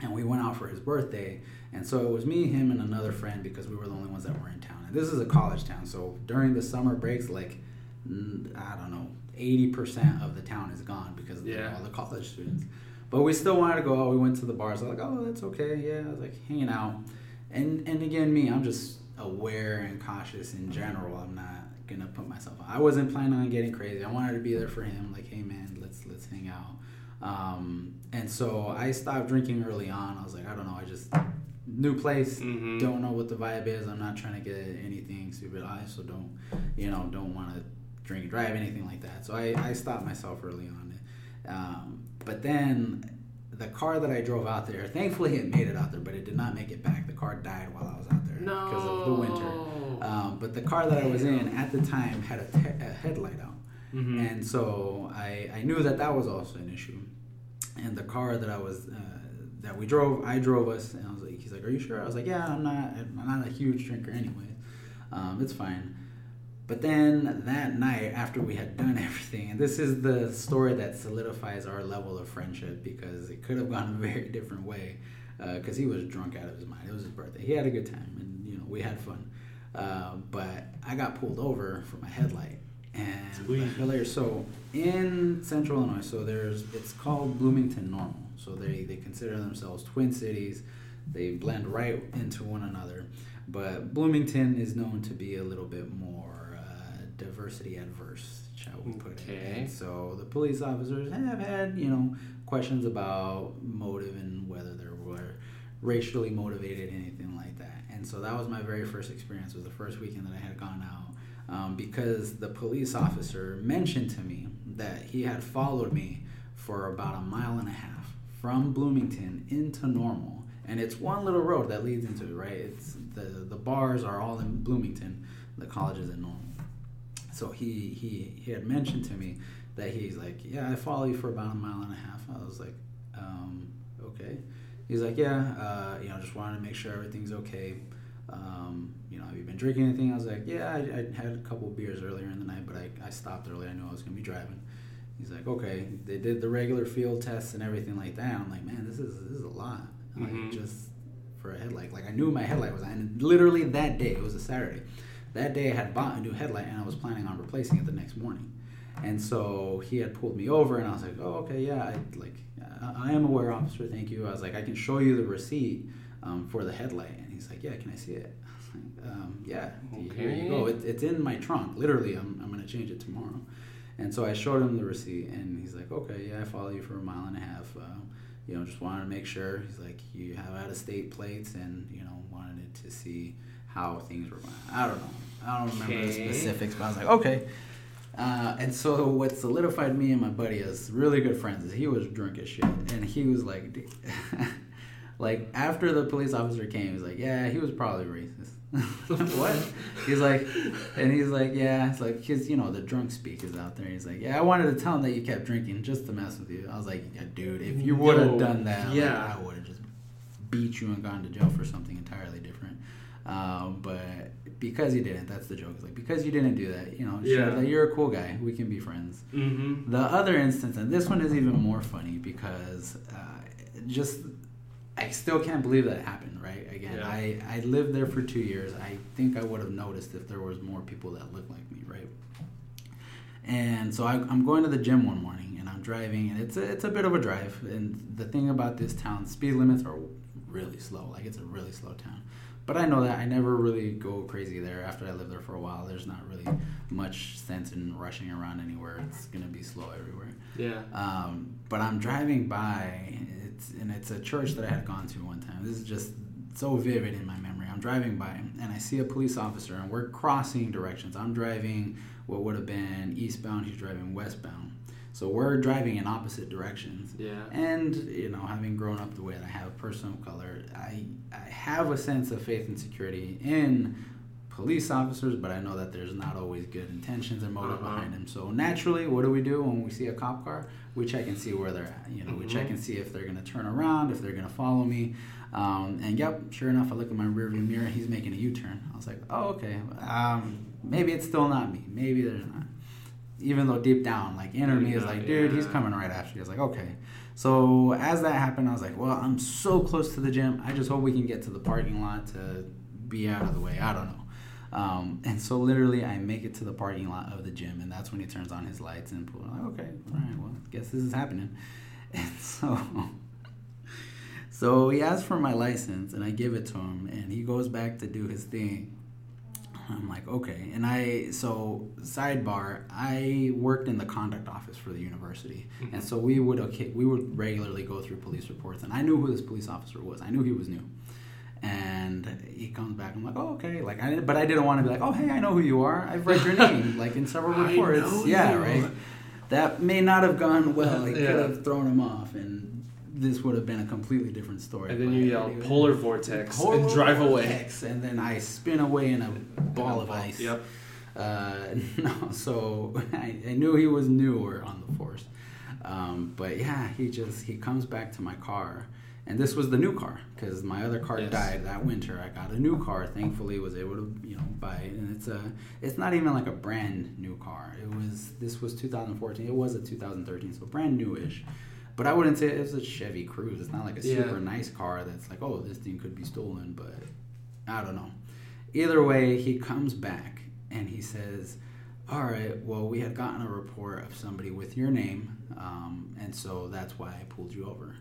And we went out for his birthday. And so it was me, him, and another friend because we were the only ones that were in town. And this is a college town. So during the summer breaks, like, I don't know, eighty percent of the town is gone because of yeah. all the college students. But we still wanted to go out. We went to the bars. I was like, oh, that's okay. Yeah, I was like hanging out. And, and again, me, I'm just aware and cautious in general. I'm not gonna put myself on. I wasn't planning on getting crazy. I wanted to be there for him, like, hey man, let's let's hang out. Um, and so I stopped drinking early on. I was like, I don't know, I just new place, mm-hmm. don't know what the vibe is. I'm not trying to get anything stupid. I also don't, you know, don't want to drink and drive, anything like that. So I, I stopped myself early on. Um, but then the car that I drove out there, thankfully it made it out there, but it did not make it back. The car died while I was out there because no. of the winter. Um, but the car that I was in at the time had a, te- a headlight out. Mm-hmm. And so I, I knew that that was also an issue. And the car that I was, uh, that we drove, I drove us, and I was like, he's like, are you sure? I was like, yeah, I'm not, I'm not a huge drinker anyway. Um, it's fine. But then that night, after we had done everything, and this is the story that solidifies our level of friendship because it could have gone a very different way because uh, he was drunk out of his mind. It was his birthday. He had a good time, and you know we had fun. Uh, but I got pulled over for my headlight. And so in Central Illinois, so there's it's called Bloomington Normal. So they, they consider themselves twin cities. They blend right into one another. But Bloomington is known to be a little bit more diversity adverse, shall we put okay. it. And so the police officers have had, you know, questions about motive and whether they were racially motivated, anything like that. And so that was my very first experience. It was the first weekend that I had gone out um, because the police officer mentioned to me that he had followed me for about a mile and a half from Bloomington into Normal. And it's one little road that leads into it, right? It's the, the bars are all in Bloomington. The college is in Normal. So he, he he had mentioned to me that he's like, yeah, I follow you for about a mile and a half. I was like, um, okay. He's like, yeah, uh, you know, just wanted to make sure everything's okay. Um, you know, have you been drinking anything? I was like, yeah, I, I had a couple of beers earlier in the night, but I, I stopped early. I knew I was going to be driving. He's like, okay. They did the regular field tests and everything like that. I'm like, man, this is this is a lot. Mm-hmm. Like, just for a headlight. Like, I knew my headlight was on. And literally that day, it was a Saturday. That day I had bought a new headlight and I was planning on replacing it the next morning. And so he had pulled me over and I was like, oh, okay, yeah, I, like, I, I am aware, officer, thank you. I was like, I can show you the receipt um, for the headlight. And he's like, yeah, can I see it? I was like, um, yeah, okay. Here you go. It, it's in my trunk. Literally, I'm, I'm going to change it tomorrow. And so I showed him the receipt and he's like, okay, yeah, I follow you for a mile and a half. Uh, you know, just wanted to make sure. He's like, you have out-of-state plates and, you know, wanted to see how things were going. I don't know. I don't remember okay. the specifics, but I was like, okay. Uh, and so what solidified me and my buddy as really good friends is he was drunk as shit. And he was like, dude, like after the police officer came, he's like, yeah, he was probably racist. What? He's like, and he's like, yeah, it's like, cause you know, the drunk speak is out there. He's like, yeah, I wanted to tell him that you kept drinking just to mess with you. I was like, yeah, dude, if you would have done that, yeah, like, I would have just beat you and gone to jail for something entirely different. Um, but because you didn't, that's the joke. It's like, because you didn't do that, you know, yeah, that you're a cool guy. We can be friends. Mm-hmm. The other instance, and this one is even more funny because uh, just I still can't believe that happened, right? Again, yeah. I, I lived there for two years. I think I would have noticed if there was more people that looked like me, right? And so I, I'm going to the gym one morning, and I'm driving, and it's a, it's a bit of a drive. And the thing about this town, speed limits are really slow. Like, it's a really slow town. But I know that I never really go crazy there. After I lived there for a while, there's not really much sense in rushing around anywhere. It's going to be slow everywhere. Yeah. Um, but I'm driving by, it's, and it's a church that I had gone to one time. This is just so vivid in my memory. I'm driving by, and I see a police officer, and we're crossing directions. I'm driving what would have been eastbound. He's driving westbound. So we're driving in opposite directions. Yeah. And, you know, having grown up the way that I have, a person of color, I, I have a sense of faith and security in police officers, but I know that there's not always good intentions and motive uh-huh. behind them. So naturally, what do we do when we see a cop car? We check and see where they're at. You know, mm-hmm. we check and see if they're going to turn around, if they're going to follow me. Um, and, yep, sure enough, I look at my rearview mirror, and he's making a U-turn. I was like, oh, okay, um, maybe it's still not me. Maybe there's not. Even though deep down, like, inner me is like, dude, yeah. he's coming right after you. I was like, okay. So as that happened, I was like, well, I'm so close to the gym. I just hope we can get to the parking lot to be out of the way. I don't know. Um, and so literally I make it to the parking lot of the gym, and that's when he turns on his lights and I'm like, okay, all right, well, I guess this is happening. And so... so he asked for my license, and I give it to him, and he goes back to do his thing. I'm like, okay. And I, so sidebar, I worked in the conduct office for the university. Mm-hmm. And so we would okay, we would regularly go through police reports. And I knew who this police officer was. I knew he was new. And he comes back. I'm like, oh, okay. Like, I, but I didn't want to be like, oh, hey, I know who you are. I've read your name, like, in several reports. I know yeah, you. Right. That may not have gone well. It yeah. could have thrown him off. And this would have been a completely different story. And then you yell, polar vortex, polar and drive vortex, away. And then I spin away in a ball in a of ball. ice. Yep. Uh, no, so I, I knew he was newer on the force. Um, but yeah, he just, he comes back to my car. And this was the new car, because my other car yes. died that winter. I got a new car, thankfully, was able to, you know, buy it. And it's a, it's not even like a brand new car. It was, this was two thousand fourteen. It was a two thousand thirteen, so brand new-ish. But I wouldn't say it was a Chevy Cruze. It's not like a yeah. super nice car that's like, oh, this thing could be stolen, but I don't know. Either way, he comes back and he says, all right, well, we had gotten a report of somebody with your name, um, and so that's why I pulled you over.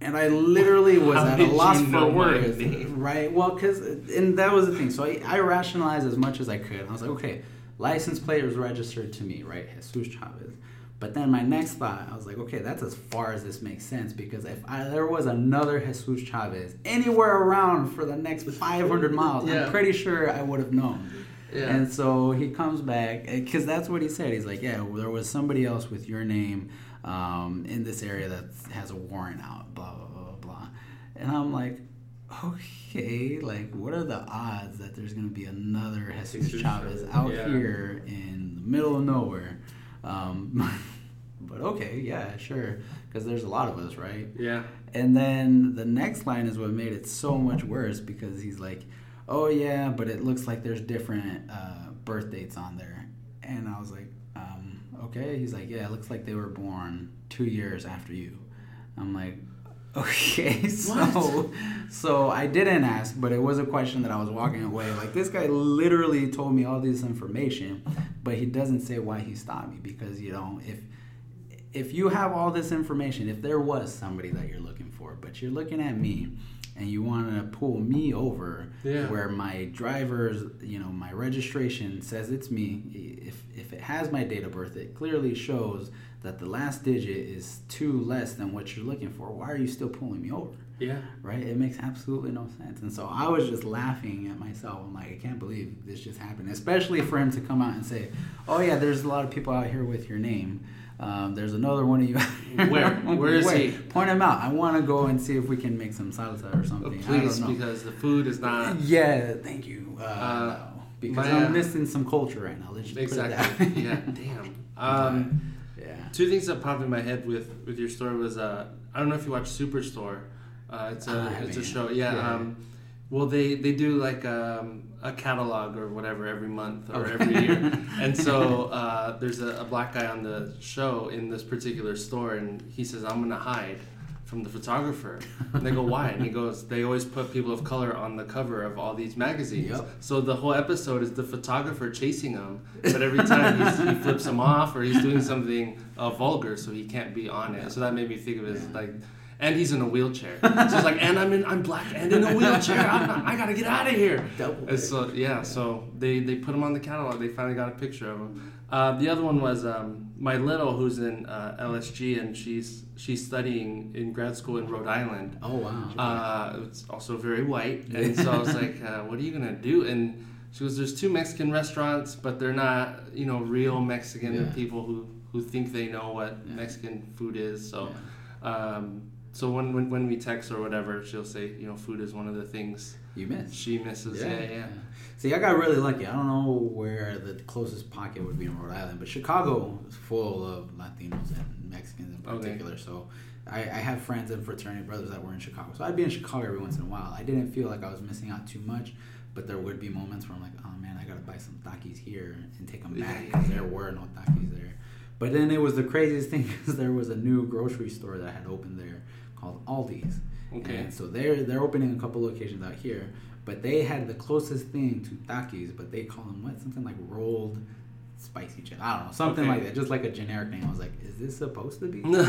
And I literally was How at a loss you know for words. Right? Well, because, and that was the thing. So I, I rationalized as much as I could. I was like, okay, license plate was registered to me, right? Jesus Chavez. But then my next thought, I was like, okay, that's as far as this makes sense, because if I, there was another Jesus Chavez anywhere around for the next five hundred miles, yeah. I'm pretty sure I would have known. Yeah. And so he comes back, because that's what he said. He's like, yeah, there was somebody else with your name um, in this area that has a warrant out, blah, blah, blah, blah. And I'm like, okay, like, what are the odds that there's going to be another Jesus Chavez out yeah. here in the middle of nowhere? Um, but okay, yeah, sure, because there's a lot of us, right? Yeah. And then the next line is what made it so much worse, because he's like, oh, yeah, but it looks like there's different uh, birth dates on there. And I was like, um, okay. He's like, yeah, it looks like they were born two years after you. I'm like, okay, so what? So I didn't ask, but it was a question that I was walking away. Like, this guy literally told me all this information, but he doesn't say why he stopped me, because, you know, if if you have all this information, if there was somebody that you're looking for, but you're looking at me and you want to pull me over yeah. where my driver's, you know, my registration says it's me, if if it has my date of birth, it clearly shows that the last digit is two less than what you're looking for. Why are you still pulling me over? Yeah. Right? It makes absolutely no sense. And so I was just laughing at myself. I'm like, I can't believe this just happened. Especially for him to come out and say, oh, yeah, there's a lot of people out here with your name. Um, there's another one of you. Where? Where is Wait, he? Point him out. I want to go and see if we can make some salsa or something. Oh, please, I don't know. Because the food is not. Yeah, thank you. Uh, uh, because my, I'm missing some culture right now. Let's just exactly. Put it down. Yeah, damn. Um, yeah. Two things that popped in my head with, with your story was uh, I don't know if you watch Superstore. Uh, it's a uh, it's a show. Yeah. yeah. Um, well, they, they do like um, a catalog or whatever every month or okay. every year. And so uh, there's a, a black guy on the show in this particular store, and he says, I'm going to hide from the photographer. And they go, why? And he goes, they always put people of color on the cover of all these magazines. Yep. So the whole episode is the photographer chasing him, but every time he's, he flips him off or he's doing something uh, vulgar, so he can't be on it. So that made me think of it as like... And he's in a wheelchair. So it's like, and I'm in, I'm black and in a wheelchair. I'm not, I gotta get out of here. And so yeah, so they, they put him on the catalog. They finally got a picture of him. Uh, the other one was um, my little, who's in uh, L S G, and she's she's studying in grad school in Rhode Island. Oh wow. Uh, it's also very white, and so I was like, uh, what are you gonna do? And she goes, there's two Mexican restaurants, but they're not, you know, real Mexican yeah. people who, who think they know what yeah. Mexican food is. So. Yeah. Um, So when, when when we text or whatever, she'll say, you know, food is one of the things you miss. She misses. Yeah, yeah. yeah. yeah. See, I got really lucky. I don't know where the closest pocket would be in Rhode Island, but Chicago is full of Latinos and Mexicans in particular. Okay. So I, I have friends and fraternity brothers that were in Chicago. So I'd be in Chicago every once in a while. I didn't feel like I was missing out too much, but there would be moments where I'm like, oh man, I got to buy some Takis here and take them back because there were no Takis there. But then it was the craziest thing because there was a new grocery store that had opened there called Aldi's. Okay. And so they're they're opening a couple locations out here, but they had the closest thing to Takis, but they call them what? Something like rolled spicy chicken. I don't know, something okay. like that, just like a generic name. I was like, is this supposed to be? Like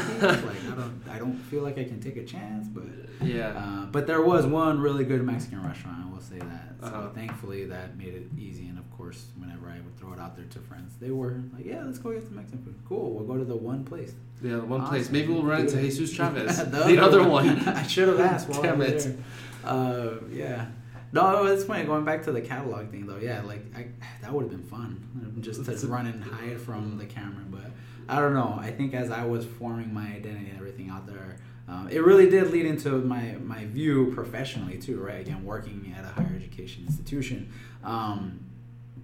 I don't I don't feel like I can take a chance, but yeah. Uh, but there was one really good Mexican restaurant. I will say that. So uh-huh. thankfully that made it easy, and of course, whenever I would throw it out there to friends, they were like, yeah, let's go get some Mexican food. Cool, we'll go to the one place. Yeah, the one awesome. place. Maybe we'll run into Jesus Chavez. the, the other one. one. I should have asked while Damn I was it. there. Uh, yeah. No, it's funny. Going back to the catalog thing, though, yeah, like, I, that would have been fun, just to run and hide from the camera. But I don't know. I think as I was forming my identity and everything out there, Um, it really did lead into my, my view professionally, too, right? Again, working at a higher education institution, um,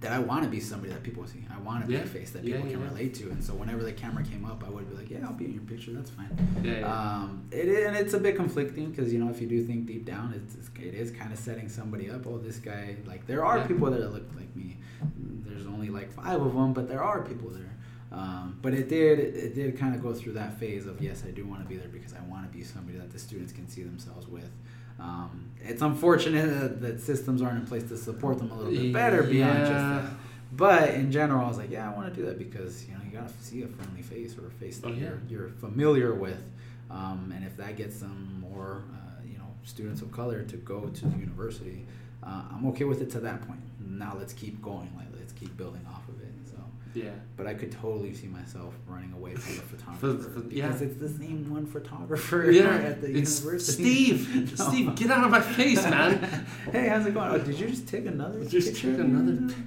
that I want to be somebody that people see. I want to be yeah. a face that people yeah, can yeah. relate to. And so whenever the camera came up, I would be like, yeah, I'll be in your picture. That's fine. Yeah, yeah. Um, it, and it's a bit conflicting because, you know, if you do think deep down, it's, it is kind of setting somebody up. Oh, this guy, like, there are yeah. people that look like me. There's only, like, five of them, but there are people there. Um, but it did it did kind of go through that phase of, yes, I do want to be there because I want to be somebody that the students can see themselves with. Um, it's unfortunate that, that systems aren't in place to support them a little bit better yeah. beyond just that. But in general, I was like, yeah, I want to do that because, you know, you got to see a friendly face or a face that oh, yeah. you're, you're familiar with. Um, and if that gets some more, uh, you know, students of color to go to the university, uh, I'm okay with it to that point. Now let's keep going. Like, let's keep building off of it. Yeah, but I could totally see myself running away from the photographer for, for, because yeah. it's the same one photographer yeah. at the it's university. Steve, no. Steve, get out of my face, man! Hey, how's it going? Oh, did you just take another? Just picture? take another. P-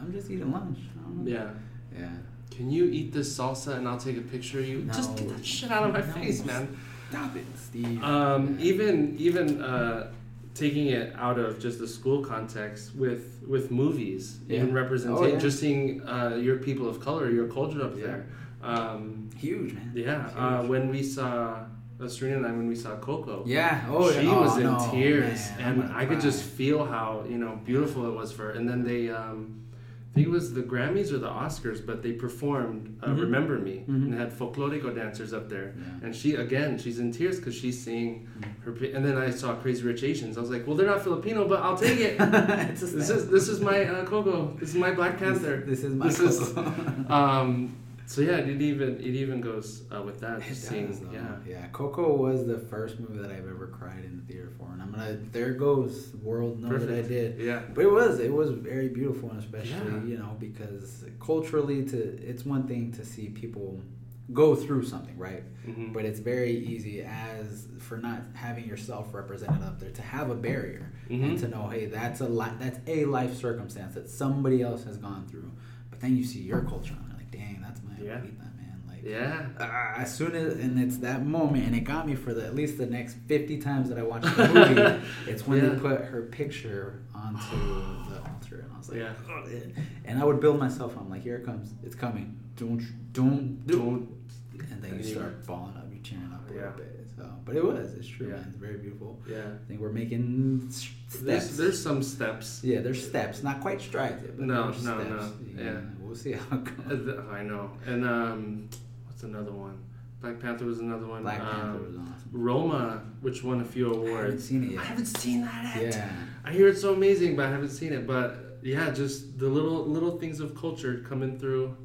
I'm just eating lunch. I don't know. Yeah, yeah. Can you eat this salsa and I'll take a picture of you? No. Just get that shit out of my no. face, man! Stop it, Steve. Um, yeah. even even uh, taking it out of just the school context with, with movies, yeah. even representing, oh, yeah. just seeing uh, your people of color, your culture up yeah. there. Um, huge, man. Yeah. Huge. Uh, when we saw, uh, Serena and I, when we saw Coco, yeah. oh, she oh, was in no, tears. Man, and I could just feel how, you know, beautiful it was for her. And then they, um, I think it was the Grammys or the Oscars, but they performed uh, mm-hmm. Remember Me, mm-hmm. and had folklorico dancers up there. Yeah. And she, again, she's in tears because she's seeing her... And then I saw Crazy Rich Asians. I was like, well, they're not Filipino, but I'll take it. this, is, this is my uh, Coco. This is my Black Panther. This, this is my this Coco. Is, um, so, yeah, it even it even goes uh, with that. It does, seeing, yeah. yeah, Coco was the first movie that I've ever cried in the theater for. And I'm gonna, there goes, world, know Perfect. that I did. Yeah. But it was, it was very beautiful, and especially, yeah. you know, because culturally, to it's one thing to see people go through something, right? Mm-hmm. But it's very easy as for not having yourself represented up there to have a barrier mm-hmm. and to know, hey, that's a li- that's a life circumstance that somebody else has gone through. But then you see your culture and you're like, dang, that's my yeah. I hate that, man. Like, yeah. Uh, as soon as and it's that moment, and it got me for the at least the next fifty times that I watched the movie. It's when yeah. they put her picture onto the altar, and I was like, yeah. oh. and I would build myself. I'm like, here it comes, it's coming. Don't don't don't. And then you start balling up, you're cheering up a yeah. little bit. So, but it was, it's true, yeah. man. It's very beautiful. Yeah, I think we're making steps. There's, there's some steps. Yeah, there's steps, not quite strides yet, but no, no, steps. no. Yeah. yeah, we'll see how it goes. I know. And um, what's another one? Black Panther was another one. Black Panther um, was awesome. Roma, which won a few awards. I haven't seen it yet. I haven't seen that yet. Yeah. I hear it's so amazing, but I haven't seen it. But yeah, just the little little things of culture coming through,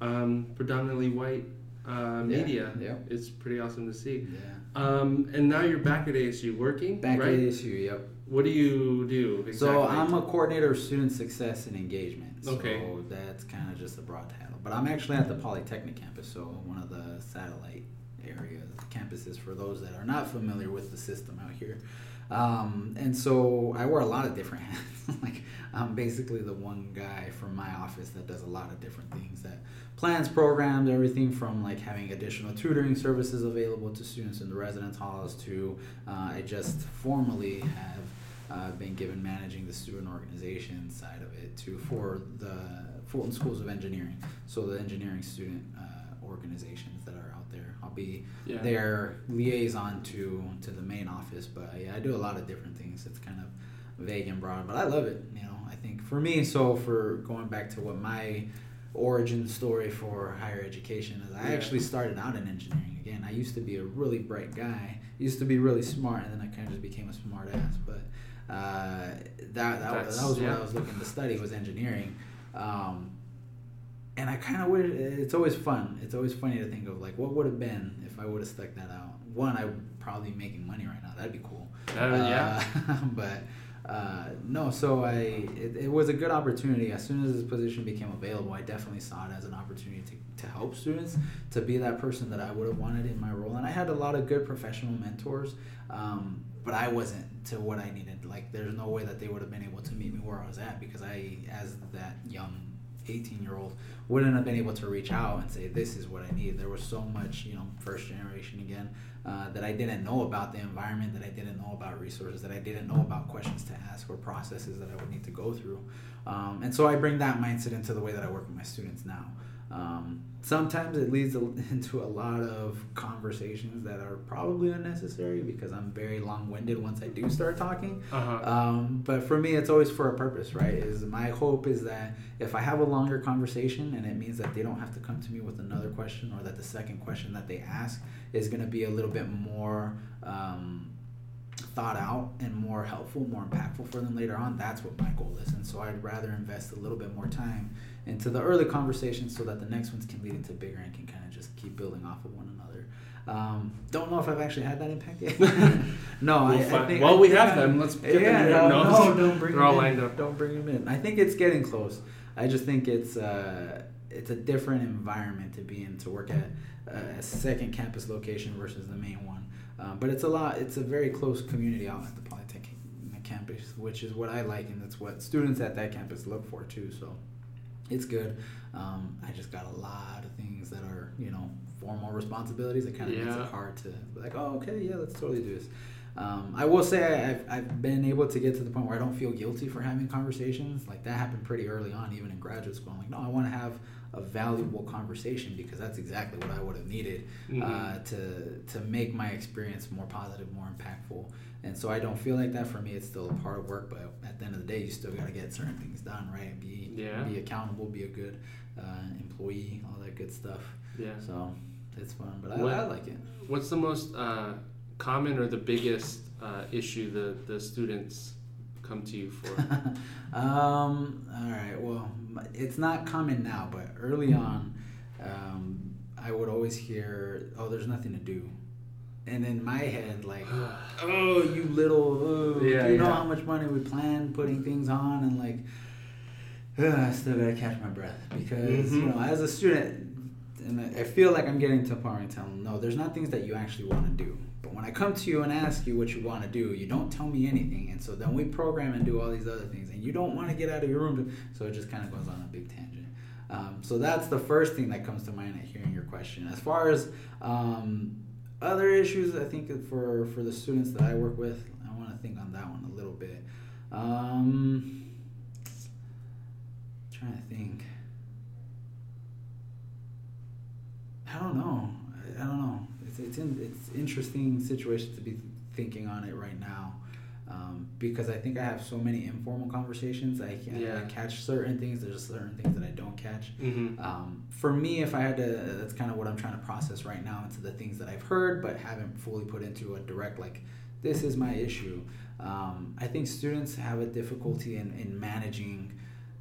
um, predominantly white. Uh, media. Yeah, yeah. It's pretty awesome to see. Yeah. Um, and now you're back at A S U working, back right? at A S U, yep. What do you do exactly? So I'm a coordinator of student success and engagement. So okay. that's kind of just a broad title. But I'm actually at the Polytechnic campus, so one of the satellite areas, campuses for those that are not familiar with the system out here. Um, and so I wear a lot of different hats. Like I'm basically the one guy from my office that does a lot of different things, that plans, programs, everything from like having additional tutoring services available to students in the residence halls to uh, I just formally have uh, been given managing the student organization side of it too for the Fulton Schools of Engineering. So the engineering student uh, organizations that are out there. I'll be yeah. their liaison to to the main office, but yeah, I do a lot of different things. It's kind of vague and broad, but I love it. You know, I think for me, so for going back to what my origin story for higher education is, I yeah. actually started out in engineering. Again, I used to be a really bright guy, used to be really smart, and then I kind of just became a smart ass. But uh, that that was, that was yeah. what I was looking to study, was engineering. Um, And I kind of wish, it's always fun. It's always funny to think of, like, what would have been if I would have stuck that out. One, I would probably be making money right now. That'd be cool. Uh, uh, yeah. But, uh, no, so I it, it was a good opportunity. As soon as this position became available, I definitely saw it as an opportunity to, to help students, to be that person that I would have wanted in my role. And I had a lot of good professional mentors, um, but I wasn't to what I needed. Like, there's no way that they would have been able to meet me where I was at, because I, as that young eighteen year old wouldn't have been able to reach out and say, this is what I need. There was so much, you know, first generation again, uh, that I didn't know about the environment, that I didn't know about resources, that I didn't know about questions to ask or processes that I would need to go through. Um, and so I bring that mindset into the way that I work with my students now. Um, sometimes it leads into a lot of conversations that are probably unnecessary, because I'm very long-winded once I do start talking. Uh-huh. Um, but for me, it's always for a purpose, right? Is my hope is that if I have a longer conversation and it means that they don't have to come to me with another question, or that the second question that they ask is going to be a little bit more um, thought out and more helpful, more impactful for them later on, that's what my goal is. And so I'd rather invest a little bit more time into the early conversations so that the next ones can lead into bigger and can kind of just keep building off of one another. Um, don't know if I've actually had that impact yet. no, we'll I, I think... Well, I, we yeah, have them. Let's get yeah, them in. No, no, don't bring them in. Up. Don't bring them in. I think it's getting close. I just think it's uh, it's a different environment to be in, to work at a second campus location versus the main one. Um, but it's a lot. It's a very close community out at the Polytechnic campus, which is what I like, and that's what students at that campus look for, too, so... It's good. Um, I just got a lot of things that are, you know, formal responsibilities. It kind of yeah. makes it hard to be like, oh, okay, yeah, let's totally do this. Um, I will say I've, I've been able to get to the point where I don't feel guilty for having conversations. Like, that happened pretty early on, even in graduate school. I'm like, no, I want to have a valuable conversation, because that's exactly what I would have needed mm-hmm. uh, to to make my experience more positive, more impactful. And so I don't feel like that. For me, it's still a part of work, but at the end of the day, you still got to get certain things done, right? Be yeah. be accountable, be a good uh, employee, all that good stuff. Yeah. So it's fun, but I, what, I like it. What's the most uh, common or the biggest uh, issue the, the students come to you for? um, all right, well, it's not common now, but early on, um, I would always hear, oh, there's nothing to do. And in my head, like, oh, you little, oh, yeah, do you yeah. know how much money we plan putting things on? And like, oh, I still gotta catch my breath, because, mm-hmm. you know, as a student, and I, I feel like I'm getting to a point where I tell them, no, there's not things that you actually want to do. But when I come to you and ask you what you want to do, you don't tell me anything. And so then we program and do all these other things, and you don't want to get out of your room. To, so it just kind of goes on a big tangent. Um, so that's the first thing that comes to mind at hearing your question. As far as um, other issues, I think for, for the students that I work with, I want to think on that one a little bit. Um, I'm trying to think. I don't know. I, I don't know. It's it's in, it's interesting situation to be thinking on it right now, um, because I think I have so many informal conversations. I can't yeah. I catch certain things. There's certain things that I don't catch. Mm-hmm. Um, for me, if I had to, that's kind of what I'm trying to process right now into the things that I've heard but haven't fully put into a direct like, this is my issue. Um, I think students have a difficulty in, in managing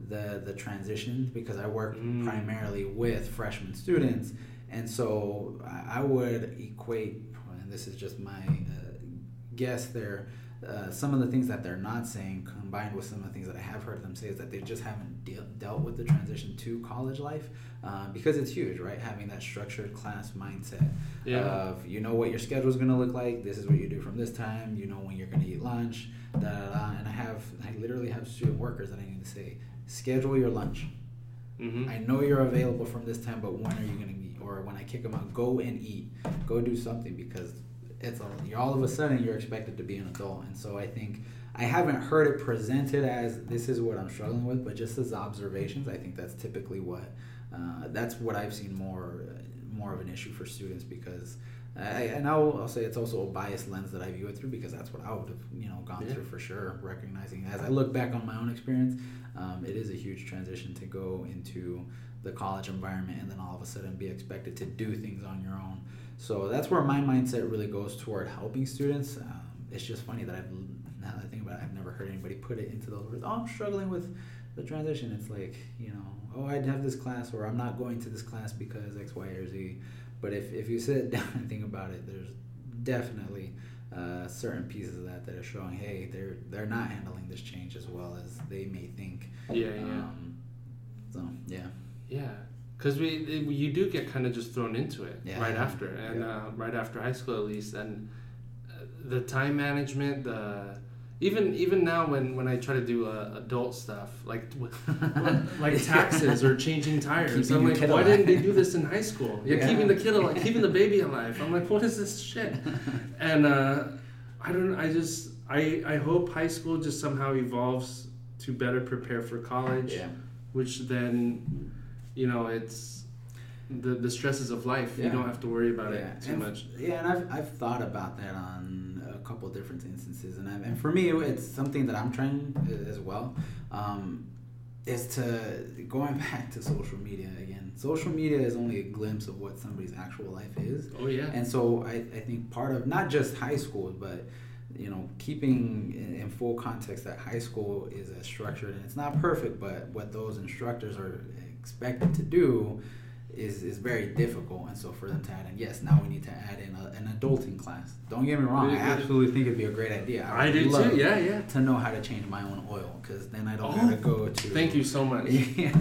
the the transition because I work mm. primarily with freshman students. And so I would equate, and this is just my uh, guess there, uh, some of the things that they're not saying combined with some of the things that I have heard them say is that they just haven't de- dealt with the transition to college life uh, because it's huge, right? Having that structured class mindset yeah. of you know what your schedule is going to look like, this is what you do from this time, you know when you're going to eat lunch, da da da. And I have, I literally have student workers that I need to say, schedule your lunch. Mm-hmm. I know you're available from this time, but when are you going to eat? Or when I kick them out, go and eat. Go do something because it's all, you're all of a sudden you're expected to be an adult. And so I think I haven't heard it presented as this is what I'm struggling with, but just as observations, I think that's typically what uh, that's what I've seen more more of an issue for students because I, and I'll, I'll say it's also a biased lens that I view it through because that's what I would have you know gone yeah. through for sure. Recognizing as I look back on my own experience, um, it is a huge transition to go into the college environment and then all of a sudden be expected to do things on your own. So that's where my mindset really goes toward helping students. Um, it's just funny that I've now that I think about it, I've never heard anybody put it into those words. Oh, I'm struggling with the transition. It's like you know, oh, I'd have this class or I'm not going to this class because X, Y, or Z. But if, if you sit down and think about it, there's definitely uh, certain pieces of that that are showing, hey, they're they're not handling this change as well as they may think. Yeah, yeah. Um, so yeah. Yeah, because we it, you do get kind of just thrown into it yeah. right after, and yeah. uh, right after high school at least, and uh, the time management, the even even now when, when I try to do uh, adult stuff like like taxes or changing tires, keeping I'm like, why alive. didn't they do this in high school? You're yeah. keeping the kid alive, keeping the baby alive. I'm like, what is this shit? And uh, I don't. I just I I hope high school just somehow evolves to better prepare for college, yeah. which then. You know, it's the the stresses of life. Yeah. You don't have to worry about yeah. it too and, much. Yeah, and I've I've thought about that on a couple of different instances, and I've, and for me, it's something that I'm trying as well. Um, is to going back to social media again. Social media is only a glimpse of what somebody's actual life is. Oh yeah. And so I I think part of not just high school, but you know, keeping in full context that high school is as structured and it's not perfect, but what those instructors are expected to do is is very difficult, and so for them to add in, yes, now we need to add in a, an adulting class. Don't get me wrong, I absolutely think it'd be a great idea. I, I do too. Yeah, yeah. To know how to change my own oil, because then I don't oh, have to go to. Thank you so much. Yeah.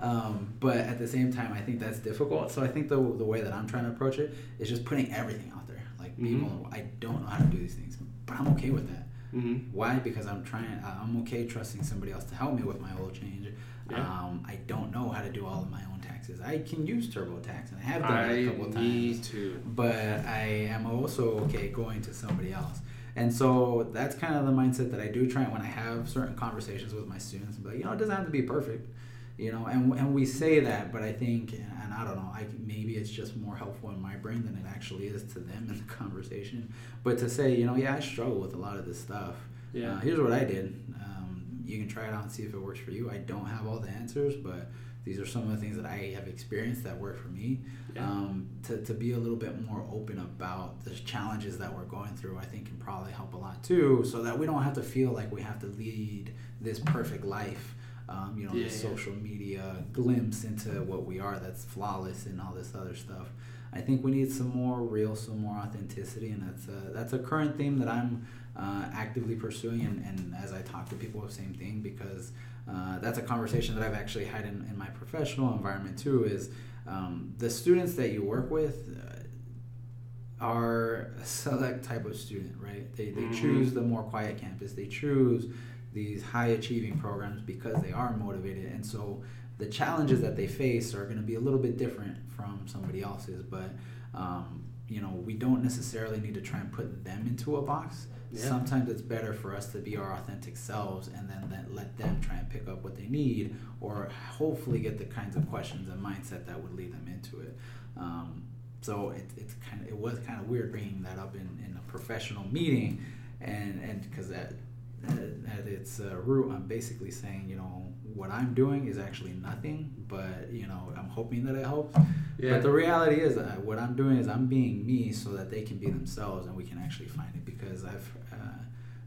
Um, but at the same time, I think that's difficult. So I think the the way that I'm trying to approach it is just putting everything out there. Like people, mm-hmm. I don't know how to do these things, but I'm okay with that. Mm-hmm. Why? Because I'm trying. I'm okay trusting somebody else to help me with my oil change. Yeah. Um, I don't know how to do all of my own taxes. I can use TurboTax, and I have done I that a couple of times. To. But I am also okay going to somebody else. And so that's kind of the mindset that I do try when I have certain conversations with my students. But you know, it doesn't have to be perfect. You know, and and we say that, but I think, and I don't know, I maybe it's just more helpful in my brain than it actually is to them in the conversation. But to say, you know, yeah, I struggle with a lot of this stuff. Yeah. Uh, here's what I did. Um, you can try it out and see if it works for you. I don't have all the answers, but these are some of the things that I have experienced that work for me. Yeah. Um, to to be a little bit more open about the challenges that we're going through, I think can probably help a lot too, so that we don't have to feel like we have to lead this perfect life. Um, you know, yeah, the social media glimpse into what we are that's flawless and all this other stuff. I think we need some more real, some more authenticity, and that's a, that's a current theme that I'm uh, actively pursuing, and, and as I talk to people, same thing, because Uh, that's a conversation that I've actually had in, in my professional environment too, is um, the students that you work with are a select type of student, right? They, they mm-hmm. choose the more quiet campus. They choose these high achieving programs because they are motivated. And so the challenges that they face are going to be a little bit different from somebody else's. But, um, you know, we don't necessarily need to try and put them into a box. Yeah. Sometimes it's better for us to be our authentic selves and then let, let them try and pick up what they need, or hopefully get the kinds of questions and mindset that would lead them into it. Um, so it, it's kind of, it was kind of weird bringing that up in, in a professional meeting, and and because that at its uh, root, I'm basically saying, you know, what I'm doing is actually nothing, but, you know, I'm hoping that it helps. Yeah. But the reality is that what I'm doing is I'm being me so that they can be themselves and we can actually find it, because I've uh,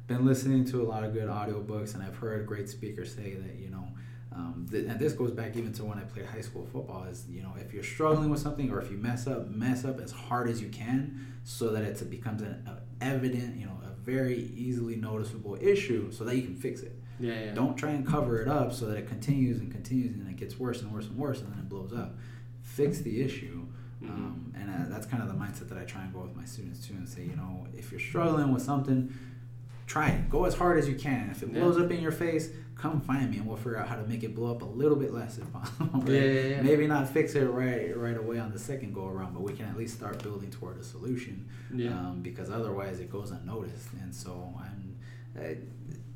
been listening to a lot of good audiobooks, and I've heard great speakers say that, you know, um, th- and this goes back even to when I played high school football, is, you know, if you're struggling with something, or if you mess up, mess up as hard as you can so that it becomes an uh, evident, you know, very easily noticeable issue so that you can fix it. Yeah, yeah. Don't try and cover it up so that it continues and continues and it gets worse and worse and worse and then it blows up. Fix the issue. Mm-hmm. Um, and uh, that's kind of the mindset that I try and go with my students too, and say, you know, if you're struggling with something, try it. Go as hard as you can. If it blows yeah. up in your face, come find me and we'll figure out how to make it blow up a little bit less if possible. Right? Yeah, yeah, yeah. Maybe not fix it right right away on the second go around, but we can at least start building toward a solution. Yeah. Um, because otherwise it goes unnoticed. And so I'm, I,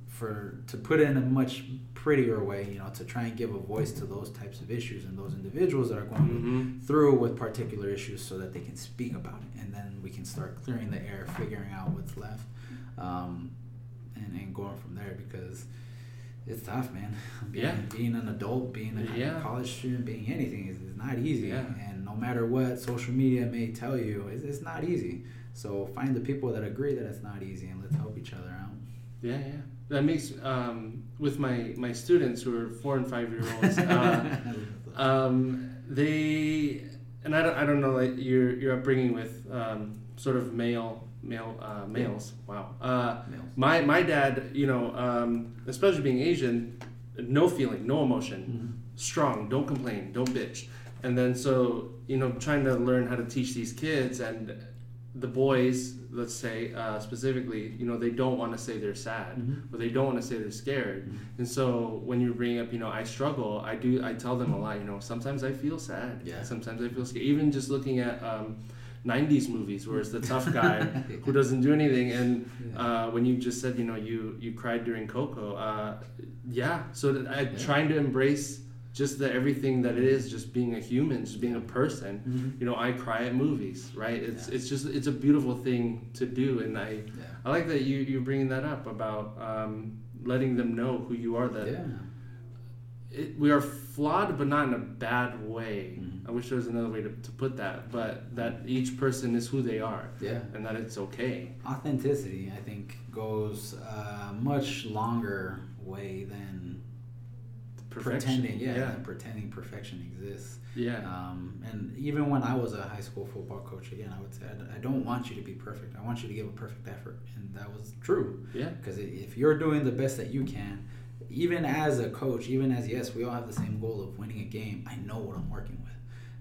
for to put it in a much prettier way, you know, to try and give a voice to those types of issues and those individuals that are going mm-hmm. through with particular issues so that they can speak about it, and then we can start clearing the air, figuring out what's left. Um, And, and going from there, because it's tough, man. Being, yeah. being an adult, being a yeah. college student, being anything is, is not easy. Yeah. And no matter what social media may tell you, it's, it's not easy. So find the people that agree that it's not easy, and let's help each other out. Yeah, yeah. That makes, um, with my, my students who are four and five year olds, uh, um, they, and I don't, I don't know, like your, your upbringing with um, sort of male Male, uh, males. Wow. Uh, males. My my dad, you know, um, especially being Asian, no feeling, no emotion, mm-hmm. strong. Don't complain. Don't bitch. And then so, you know, trying to learn how to teach these kids, and the boys, let's say uh, specifically, you know, they don't want to say they're sad, mm-hmm. or they don't want to say they're scared. Mm-hmm. And so when you bring up, you know, I struggle, I do, I tell them a lot. You know, sometimes I feel sad. Yeah. Sometimes I feel scared. Even just looking at. Um, nineties movies where it's the tough guy who doesn't do anything, and uh, when you just said, you know, you, you cried during Coco, uh, yeah so that I, yeah. trying to embrace just the everything that it is, just being a human, just being a person. Mm-hmm. You know, I cry at movies, right? It's yeah. it's just, it's a beautiful thing to do, and I yeah. I like that you, you're bringing that up about um, letting them know who you are, that yeah. it, we are flawed, but not in a bad way. Mm-hmm. I wish there was another way to, to put that, but that each person is who they are, yeah, and that it's okay. Authenticity, I think, goes a much longer way than pretending, yeah, yeah. than pretending perfection exists. Yeah. Um, and even when I was a high school football coach, again, I would say, I don't want you to be perfect. I want you to give a perfect effort, and that was true. Yeah. Because if you're doing the best that you can, even as a coach, even as, yes, we all have the same goal of winning a game, I know what I'm working with.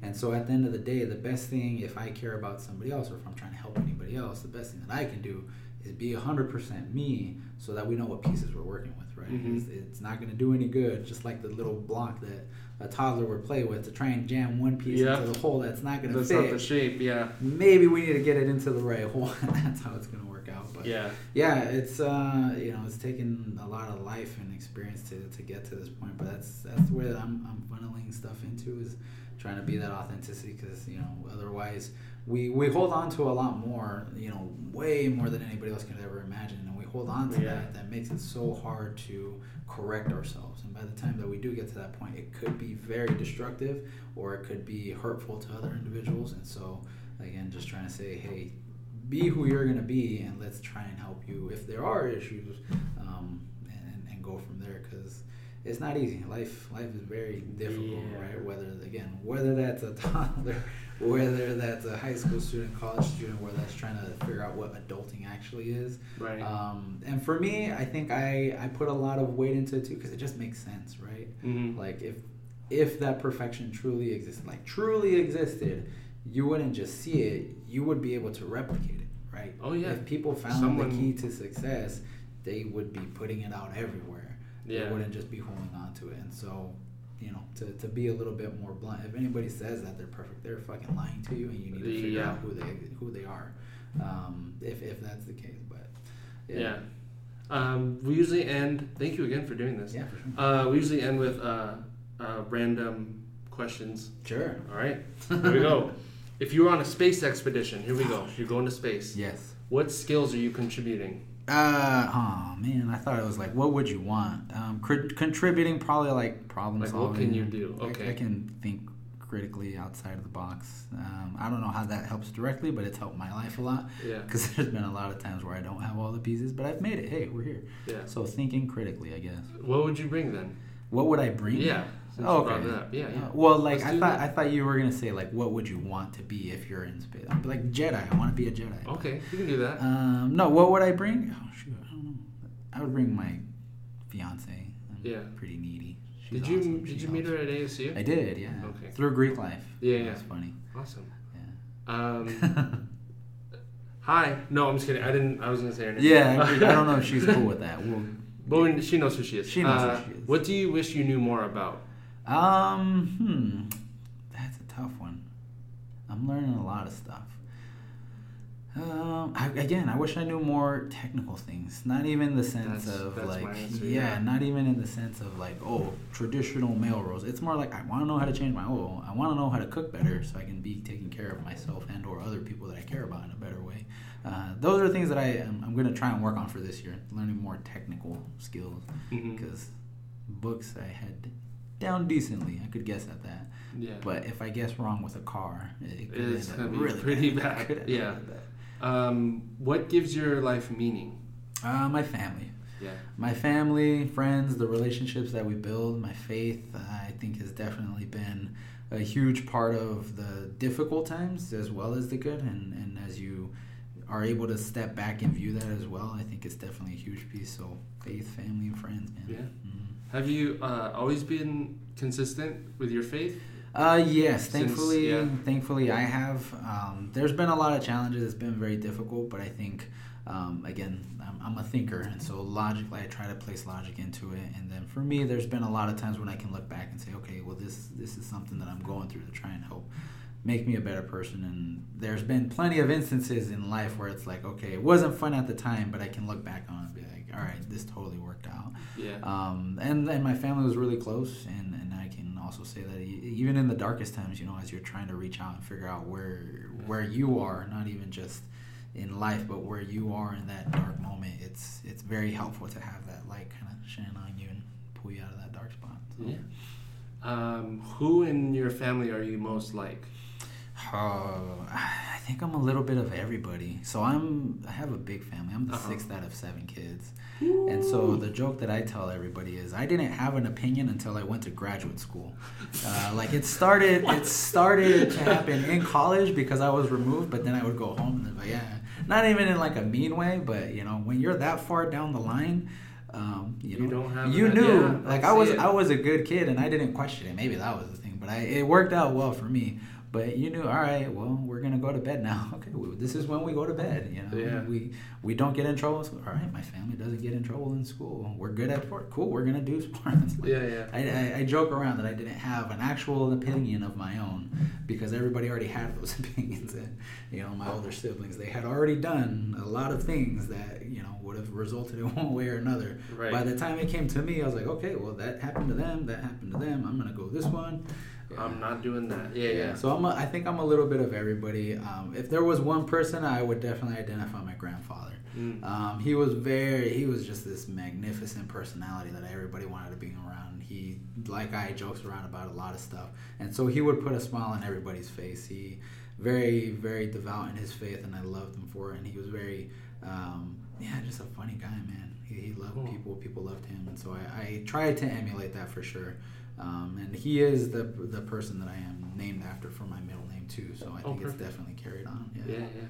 And so at the end of the day, the best thing, if I care about somebody else, or if I'm trying to help anybody else, the best thing that I can do is be one hundred percent me so that we know what pieces we're working with, right? Mm-hmm. It's, it's not going to do any good, just like the little block that a toddler would play with to try and jam one piece yep. into the hole that's not going to fit. That's not the shape, yeah. Maybe we need to get it into the right hole, and that's how it's going to work out. But yeah, yeah it's, uh, you know, it's taken a lot of life and experience to, to get to this point, but that's that's where I'm, I'm funneling stuff into, is trying to be that authenticity, because, you know, otherwise we, we hold on to a lot more, you know, way more than anybody else could ever imagine, and we hold on to yeah. that. That makes it so hard to correct ourselves. And by the time that we do get to that point, it could be very destructive, or it could be hurtful to other individuals. And so, again, just trying to say, hey, be who you're going to be, and let's try and help you if there are issues, um, and, and go from there, because it's not easy. Life life is very difficult, yeah. right? Whether, again, whether that's a toddler, whether that's a high school student, college student, whether that's trying to figure out what adulting actually is. Right. Um, and for me, I think I, I put a lot of weight into it, too, because it just makes sense, right? Mm-hmm. Like, if if that perfection truly existed, like, truly existed, you wouldn't just see it. You would be able to replicate it, right? Oh, yeah. If people found Someone... the key to success, they would be putting it out everywhere. Yeah. They wouldn't just be holding on to it. And so, you know, to, to be a little bit more blunt, if anybody says that they're perfect, they're fucking lying to you, and you need to figure yeah. out who they who they are, um, if if that's the case. But yeah, yeah. Um, we usually end. Thank you again for doing this. Yeah, for sure. Uh, we usually end with uh, uh, random questions. Sure. All right. Here we go. If you were on a space expedition, here we go. You're going to space. Yes. What skills are you contributing? Uh oh man, I thought it was like, what would you want? Um, cr- contributing probably like problem like, solving. What can you do? Okay, I, I can think critically outside of the box. Um, I don't know how that helps directly, but it's helped my life a lot. Yeah, because there's been a lot of times where I don't have all the pieces, but I've made it. Hey, we're here. Yeah. So thinking critically, I guess. What would you bring then? What would I bring? Yeah. Oh, okay. Yeah, yeah. Uh, well, like Let's I thought, that. I thought you were gonna say like, what would you want to be if you're in space? I'd be like Jedi. I want to be a Jedi. Okay, you can do that. Um, no, what would I bring? Oh shoot, I don't know. I would bring my fiance. I'm yeah. Pretty needy. She's did you awesome. Did She's you awesome. meet her at A S U? I did. Yeah. Okay. Through Greek life. Yeah. That's yeah. funny. Awesome. Yeah. Um. Hi. No, I'm just kidding. I didn't. I was gonna say her name. Yeah. I don't know if she's cool with that. Well. But when, she knows who she is. She knows uh, who she is. What do you wish you knew more about? Um, hmm, that's a tough one. I'm learning a lot of stuff. Um, I, again, I wish I knew more technical things. Not even the sense that's, of that's like, answer, yeah, yeah, not even in the sense of like, oh, traditional male roles. It's more like I want to know how to change my oil. I want to know how to cook better so I can be taking care of myself and or other people that I care about in a better way. Uh, those are things that I am, I'm going to try and work on for this year. Learning more technical skills because mm-hmm. books I had. Down decently, I could guess at that. Yeah. But if I guess wrong with a car, it could it's end up be really pretty bad. bad. Yeah. Really bad. Um, what gives your life meaning? Uh, my family. Yeah. My family, friends, the relationships that we build, my faith. Uh, I think has definitely been a huge part of the difficult times as well as the good. And and as you are able to step back and view that as well, I think it's definitely a huge piece. So faith, family, and friends, man. Yeah. Mm-hmm. Have you uh, always been consistent with your faith? Uh, yes, thankfully, Since, yeah. thankfully I have. Um, there's been a lot of challenges. It's been very difficult, but I think, um, again, I'm, I'm a thinker, and so logically I try to place logic into it. And then for me, there's been a lot of times when I can look back and say, okay, well, this this is something that I'm going through to try and help make me a better person. And there's been plenty of instances in life where it's like, okay, it wasn't fun at the time, but I can look back on it and be like, all right, this totally worked out. Yeah. Um, and, and my family was really close, and, and I can also say that even in the darkest times, you know, as you're trying to reach out and figure out where where you are, not even just in life, but where you are in that dark moment, it's it's very helpful to have that light kind of shine on you and pull you out of that dark spot. So. Yeah. Um, who in your family are you most like? Oh, I think I'm a little bit of everybody. So I'm, I have a big family. I'm the uh-huh. sixth out of seven kids. Ooh. And so the joke that I tell everybody is I didn't have an opinion until I went to graduate school. Uh, like it started, it started to happen in college because I was removed, but then I would go home and then, like, yeah, not even in like a mean way, but you know, when you're that far down the line, um, you, you know, don't have you an, knew yeah, like I was, it. I was a good kid and I didn't question it. Maybe that was the thing, but I, it worked out well for me. But you knew, all right, well, we're going to go to bed now. Okay, well, this is when we go to bed, you know. Yeah. We we don't get in trouble in school. All right, my family doesn't get in trouble in school. We're good at sport. Cool, we're going to do sports. Like, yeah, yeah. I, I, I joke around that I didn't have an actual opinion of my own because everybody already had those opinions. And, you know, my older siblings, they had already done a lot of things that, you know, would have resulted in one way or another. Right. By the time it came to me, I was like, okay, well, that happened to them. That happened to them. I'm going to go this one. Yeah. I'm not doing that. Yeah, yeah. yeah. So I'm a, I think I'm a little bit of everybody. Um, if there was one person, I would definitely identify my grandfather. Mm. Um, he was very, he was just this magnificent personality that everybody wanted to be around. He, like I, jokes around about a lot of stuff. And so he would put a smile on everybody's face. He very, very devout in his faith, and I loved him for it. And he was very, um, yeah, just a funny guy, man. He, he loved cool. people. People loved him. And so I, I tried to emulate that for sure. Um, and he is the the person that I am named after for my middle name too. So I think oh, it's definitely carried on. Yeah, yeah. yeah.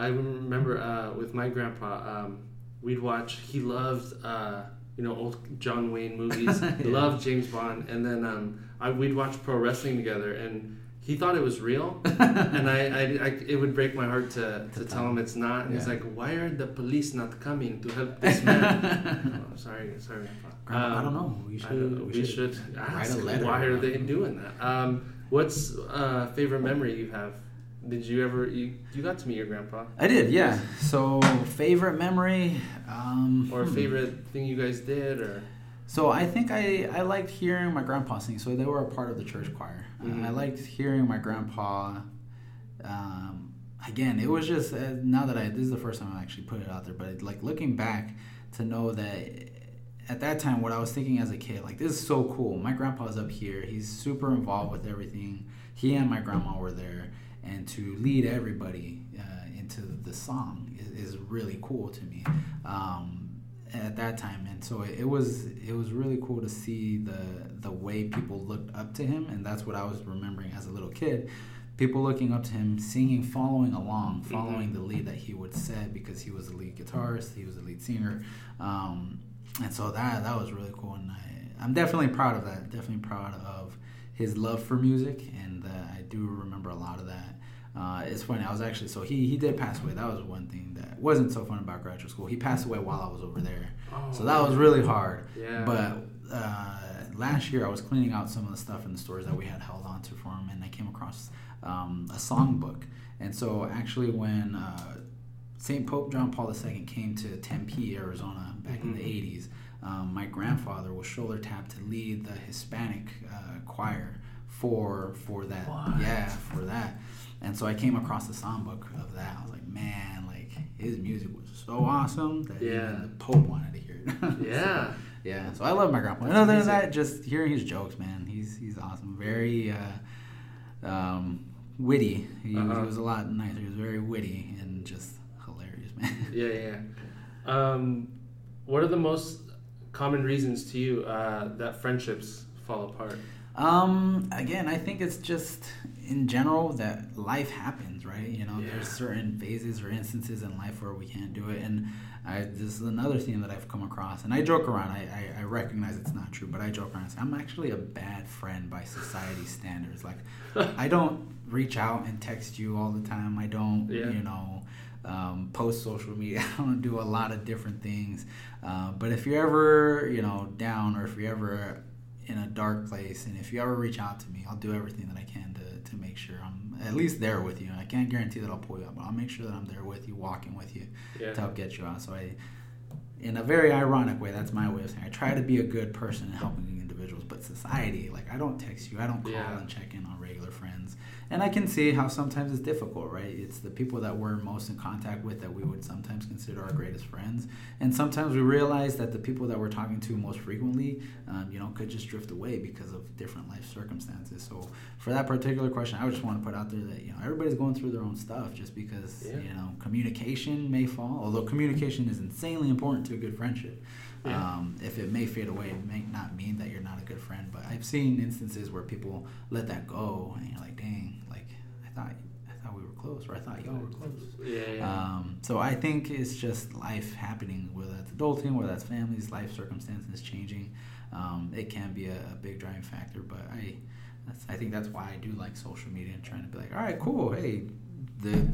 I remember uh, with my grandpa, um, we'd watch. He loved uh, you know old John Wayne movies. yeah. Loved James Bond. And then um, I we'd watch pro wrestling together and. He thought it was real, and I, I, I, it would break my heart to, to tell him it's not. And yeah. he's like, "Why are the police not coming to help this man?" oh, sorry, sorry. Grandpa, um, I don't know. We should, know. We we should, should ask. Write a letter. Why are they doing that? Um, what's uh, favorite memory you have? Did you ever? You, you got to meet your grandpa. I did, yeah. So favorite memory, um, or hmm. favorite thing you guys did, or. So I think I, I liked hearing my grandpa sing. So they were a part of the church choir. Mm-hmm. Uh, I liked hearing my grandpa. Um, again, it was just, uh, now that I, this is the first time I actually put it out there, but it, like looking back to know that at that time, what I was thinking as a kid, like this is so cool. My grandpa's up here. He's super involved with everything. He and my grandma were there. And to lead everybody uh, into the song is, is really cool to me. Um at that time, and so it was it was really cool to see the the way people looked up to him, and that's what I was remembering as a little kid, people looking up to him, singing, following along, following mm-hmm. the lead that he would set, because he was the lead guitarist, he was the lead singer, um, and so that that was really cool, and I, I'm definitely proud of that, definitely proud of his love for music, and uh, I do remember a lot of that. Uh, it's funny, I was actually, so he, he did pass away. That was one thing that wasn't so fun about graduate school. He passed away while I was over there. Oh, so that man. was really hard. Yeah. But uh, last year I was cleaning out some of the stuff in the stores that we had held on to for him, and I came across um, a songbook. And so actually when uh, Saint Pope John Paul the Second came to Tempe, Arizona back mm-hmm. in the eighties, um, my grandfather was shoulder tapped to lead the Hispanic uh, choir for for that. What? Yeah, for that. And so I came across the songbook of that. I was like, man, like his music was so awesome that yeah. even the Pope wanted to hear it. yeah, so, yeah. So I love my grandpa. And other than that, just hearing his jokes, man, he's he's awesome. Very uh, um, witty. He, uh-huh. was, he was a lot nicer. He was very witty and just hilarious, man. yeah, yeah. Um, what are the most common reasons to you uh, that friendships fall apart? Um, again, I think it's just in general that life happens, right? You know, yeah. there's certain phases or instances in life where we can't do it. And I, this is another thing that I've come across. And I joke around. I, I, I recognize it's not true, but I joke around and say, I'm actually a bad friend by society standards. Like, I don't reach out and text you all the time. I don't, yeah. you know, um, post social media. I don't do a lot of different things. Uh, but if you're ever, you know, down or if you're ever... in a dark place, and if you ever reach out to me, I'll do everything that I can to, to make sure I'm at least there with you. I can't guarantee that I'll pull you up, but I'll make sure that I'm there with you, walking with you yeah. to help get you out. So I, in a very ironic way, that's my way of saying I try to be a good person in helping individuals, but society, like I don't text you, I don't call yeah. and check in on regular friends, and I can see how sometimes it's difficult, right? It's the people that we're most in contact with that we would sometimes consider our greatest friends, and sometimes we realize that the people that we're talking to most frequently, um, you know, could just drift away because of different life circumstances. So for that particular question, I just want to put out there that, you know, everybody's going through their own stuff, just because yeah. you know, communication may fall, although communication is insanely important to a good friendship. Yeah. Um, if it may fade away, it may not mean that you're not a good friend. But I've seen instances where people let that go, and you're like, "Dang, like I thought, I thought we were close, or I thought y'all were close." Yeah. yeah. Um, so I think it's just life happening, whether that's adulting, whether that's families, life circumstances changing. Um, it can be a, a big driving factor, but I, that's, I think that's why I do like social media and trying to be like, "All right, cool, hey, the."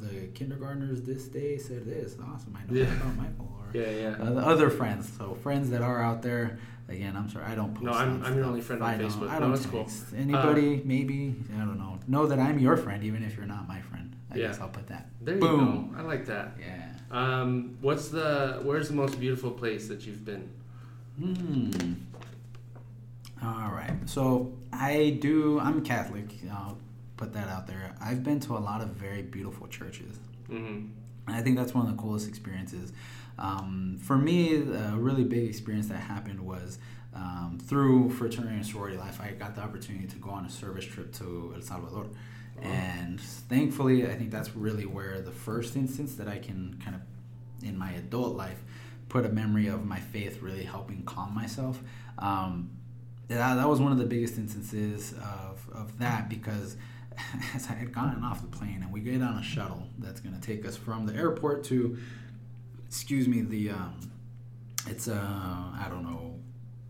the kindergartners this day said this. Awesome. I know yeah. about Michael or yeah, yeah. Uh, the other friends. So friends that are out there. Again, I'm sorry. I don't post. No, I'm, I'm your only friend on I Facebook. Don't, I don't no, that's cool. Anybody, uh, maybe, I don't know. Know that I'm your friend even if you're not my friend. I yeah. guess I'll put that. There Boom. You go. I like that. Yeah. Um, what's the, where's the most beautiful place that you've been? Hmm. All right. So I do, I'm Catholic, you know, put that out there. I've been to a lot of very beautiful churches. Mm-hmm. And I think that's one of the coolest experiences. Um, for me, a really big experience that happened was um, through fraternity and sorority life, I got the opportunity to go on a service trip to El Salvador. Oh. And thankfully, I think that's really where the first instance that I can kind of, in my adult life, put a memory of my faith really helping calm myself. Um, that, that was one of the biggest instances of, of that, because as I had gotten off the plane and we get on a shuttle that's going to take us from the airport to, excuse me, the, um, it's, uh, I don't know,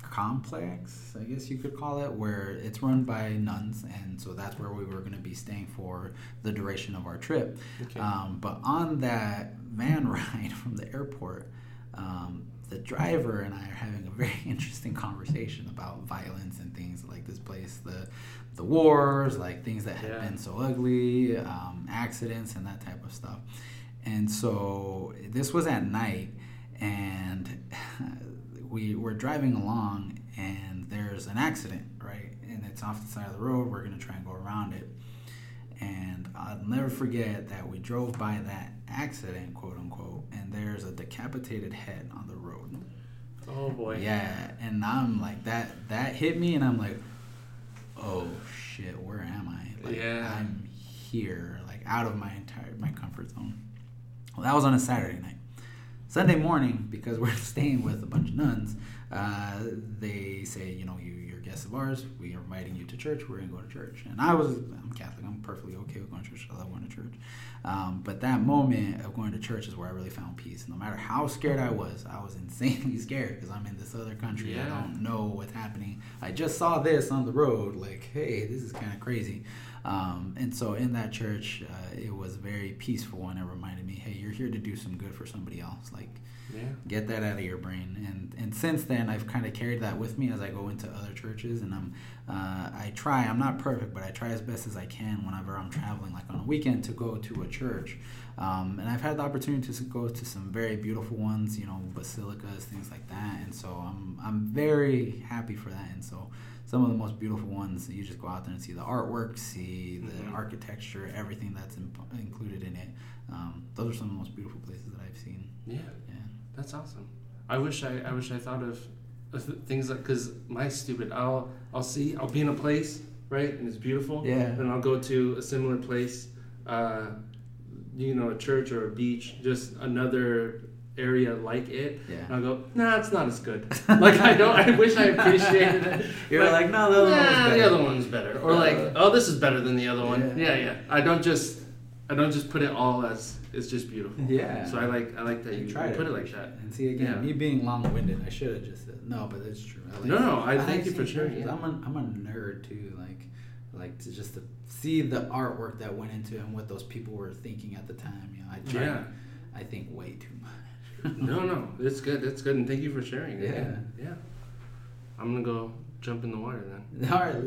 complex, I guess you could call it, where it's run by nuns, and so that's where we were going to be staying for the duration of our trip. Okay. Um, but on that van ride from the airport, um, the driver and I are having a very interesting conversation about violence and things like this place, the the wars, like things that have yeah. been so ugly, um, accidents and that type of stuff. And so this was at night, and we were driving along, and there's an accident, right? And it's off the side of the road. We're going to try and go around it. And I'll never forget that we drove by that accident, quote unquote, and there's a decapitated head on the road. Oh, boy. Yeah, and I'm like, that that hit me, and I'm like, oh, shit, where am I? Like, yeah. I'm here, like, out of my entire my comfort zone. Well, that was on a Saturday night. Sunday morning, because we're staying with a bunch of nuns, uh, they say, you know, you, you're guests of ours. We are inviting you to church. We're going to go to church. And I was, I'm Catholic. I'm perfectly okay with going to church. I love going to church. Um, but that moment of going to church is where I really found peace. No matter how scared I was, I was insanely scared because I'm in this other country. Yeah. I don't know what's happening. I just saw this on the road. Like, hey, this is kind of crazy. Um, and so in that church, uh, it was very peaceful, and it reminded me, hey, you're here to do some good for somebody else. Like, yeah. get that out of your brain. And and since then, I've kind of carried that with me as I go into other churches. And I'm, uh, I try, I'm not perfect, but I try as best as I can whenever I'm traveling, like on a weekend, to go to a church. Um, and I've had the opportunity to go to some very beautiful ones, you know, basilicas, things like that. And so I'm I'm very happy for that. And so some of the most beautiful ones, you just go out there and see the artwork, see the mm-hmm. architecture, everything that's in, included in it. Um, those are some of the most beautiful places that I've seen. Yeah, yeah. That's awesome. I wish I, I wish I thought of, of things like, because my stupid, I'll I'll see, I'll be in a place, right, and it's beautiful. Yeah. And I'll go to a similar place, uh, you know, a church or a beach, just another area like it, yeah. and I go, nah, it's not as good. Like, I don't, I wish I appreciated it. You're but, like, no, the other nah, one was better. the other one's better. Or like, oh, this is better than the other one. Yeah. yeah, yeah. I don't just, I don't just put it all as, it's just beautiful. Yeah. So I like, I like that you, you put it. it like that. And see, again, yeah. me being long-winded, I should have just said, no, but it's true. I like no, no, I thank you for sharing. Yeah. I'm a, I'm a nerd too, like, like to just to see the artwork that went into it and what those people were thinking at the time. You know, I try, yeah. I think way too much. No, no, it's good. It's good, and thank you for sharing. Yeah, yeah. yeah. I'm gonna go jump in the water then. All right.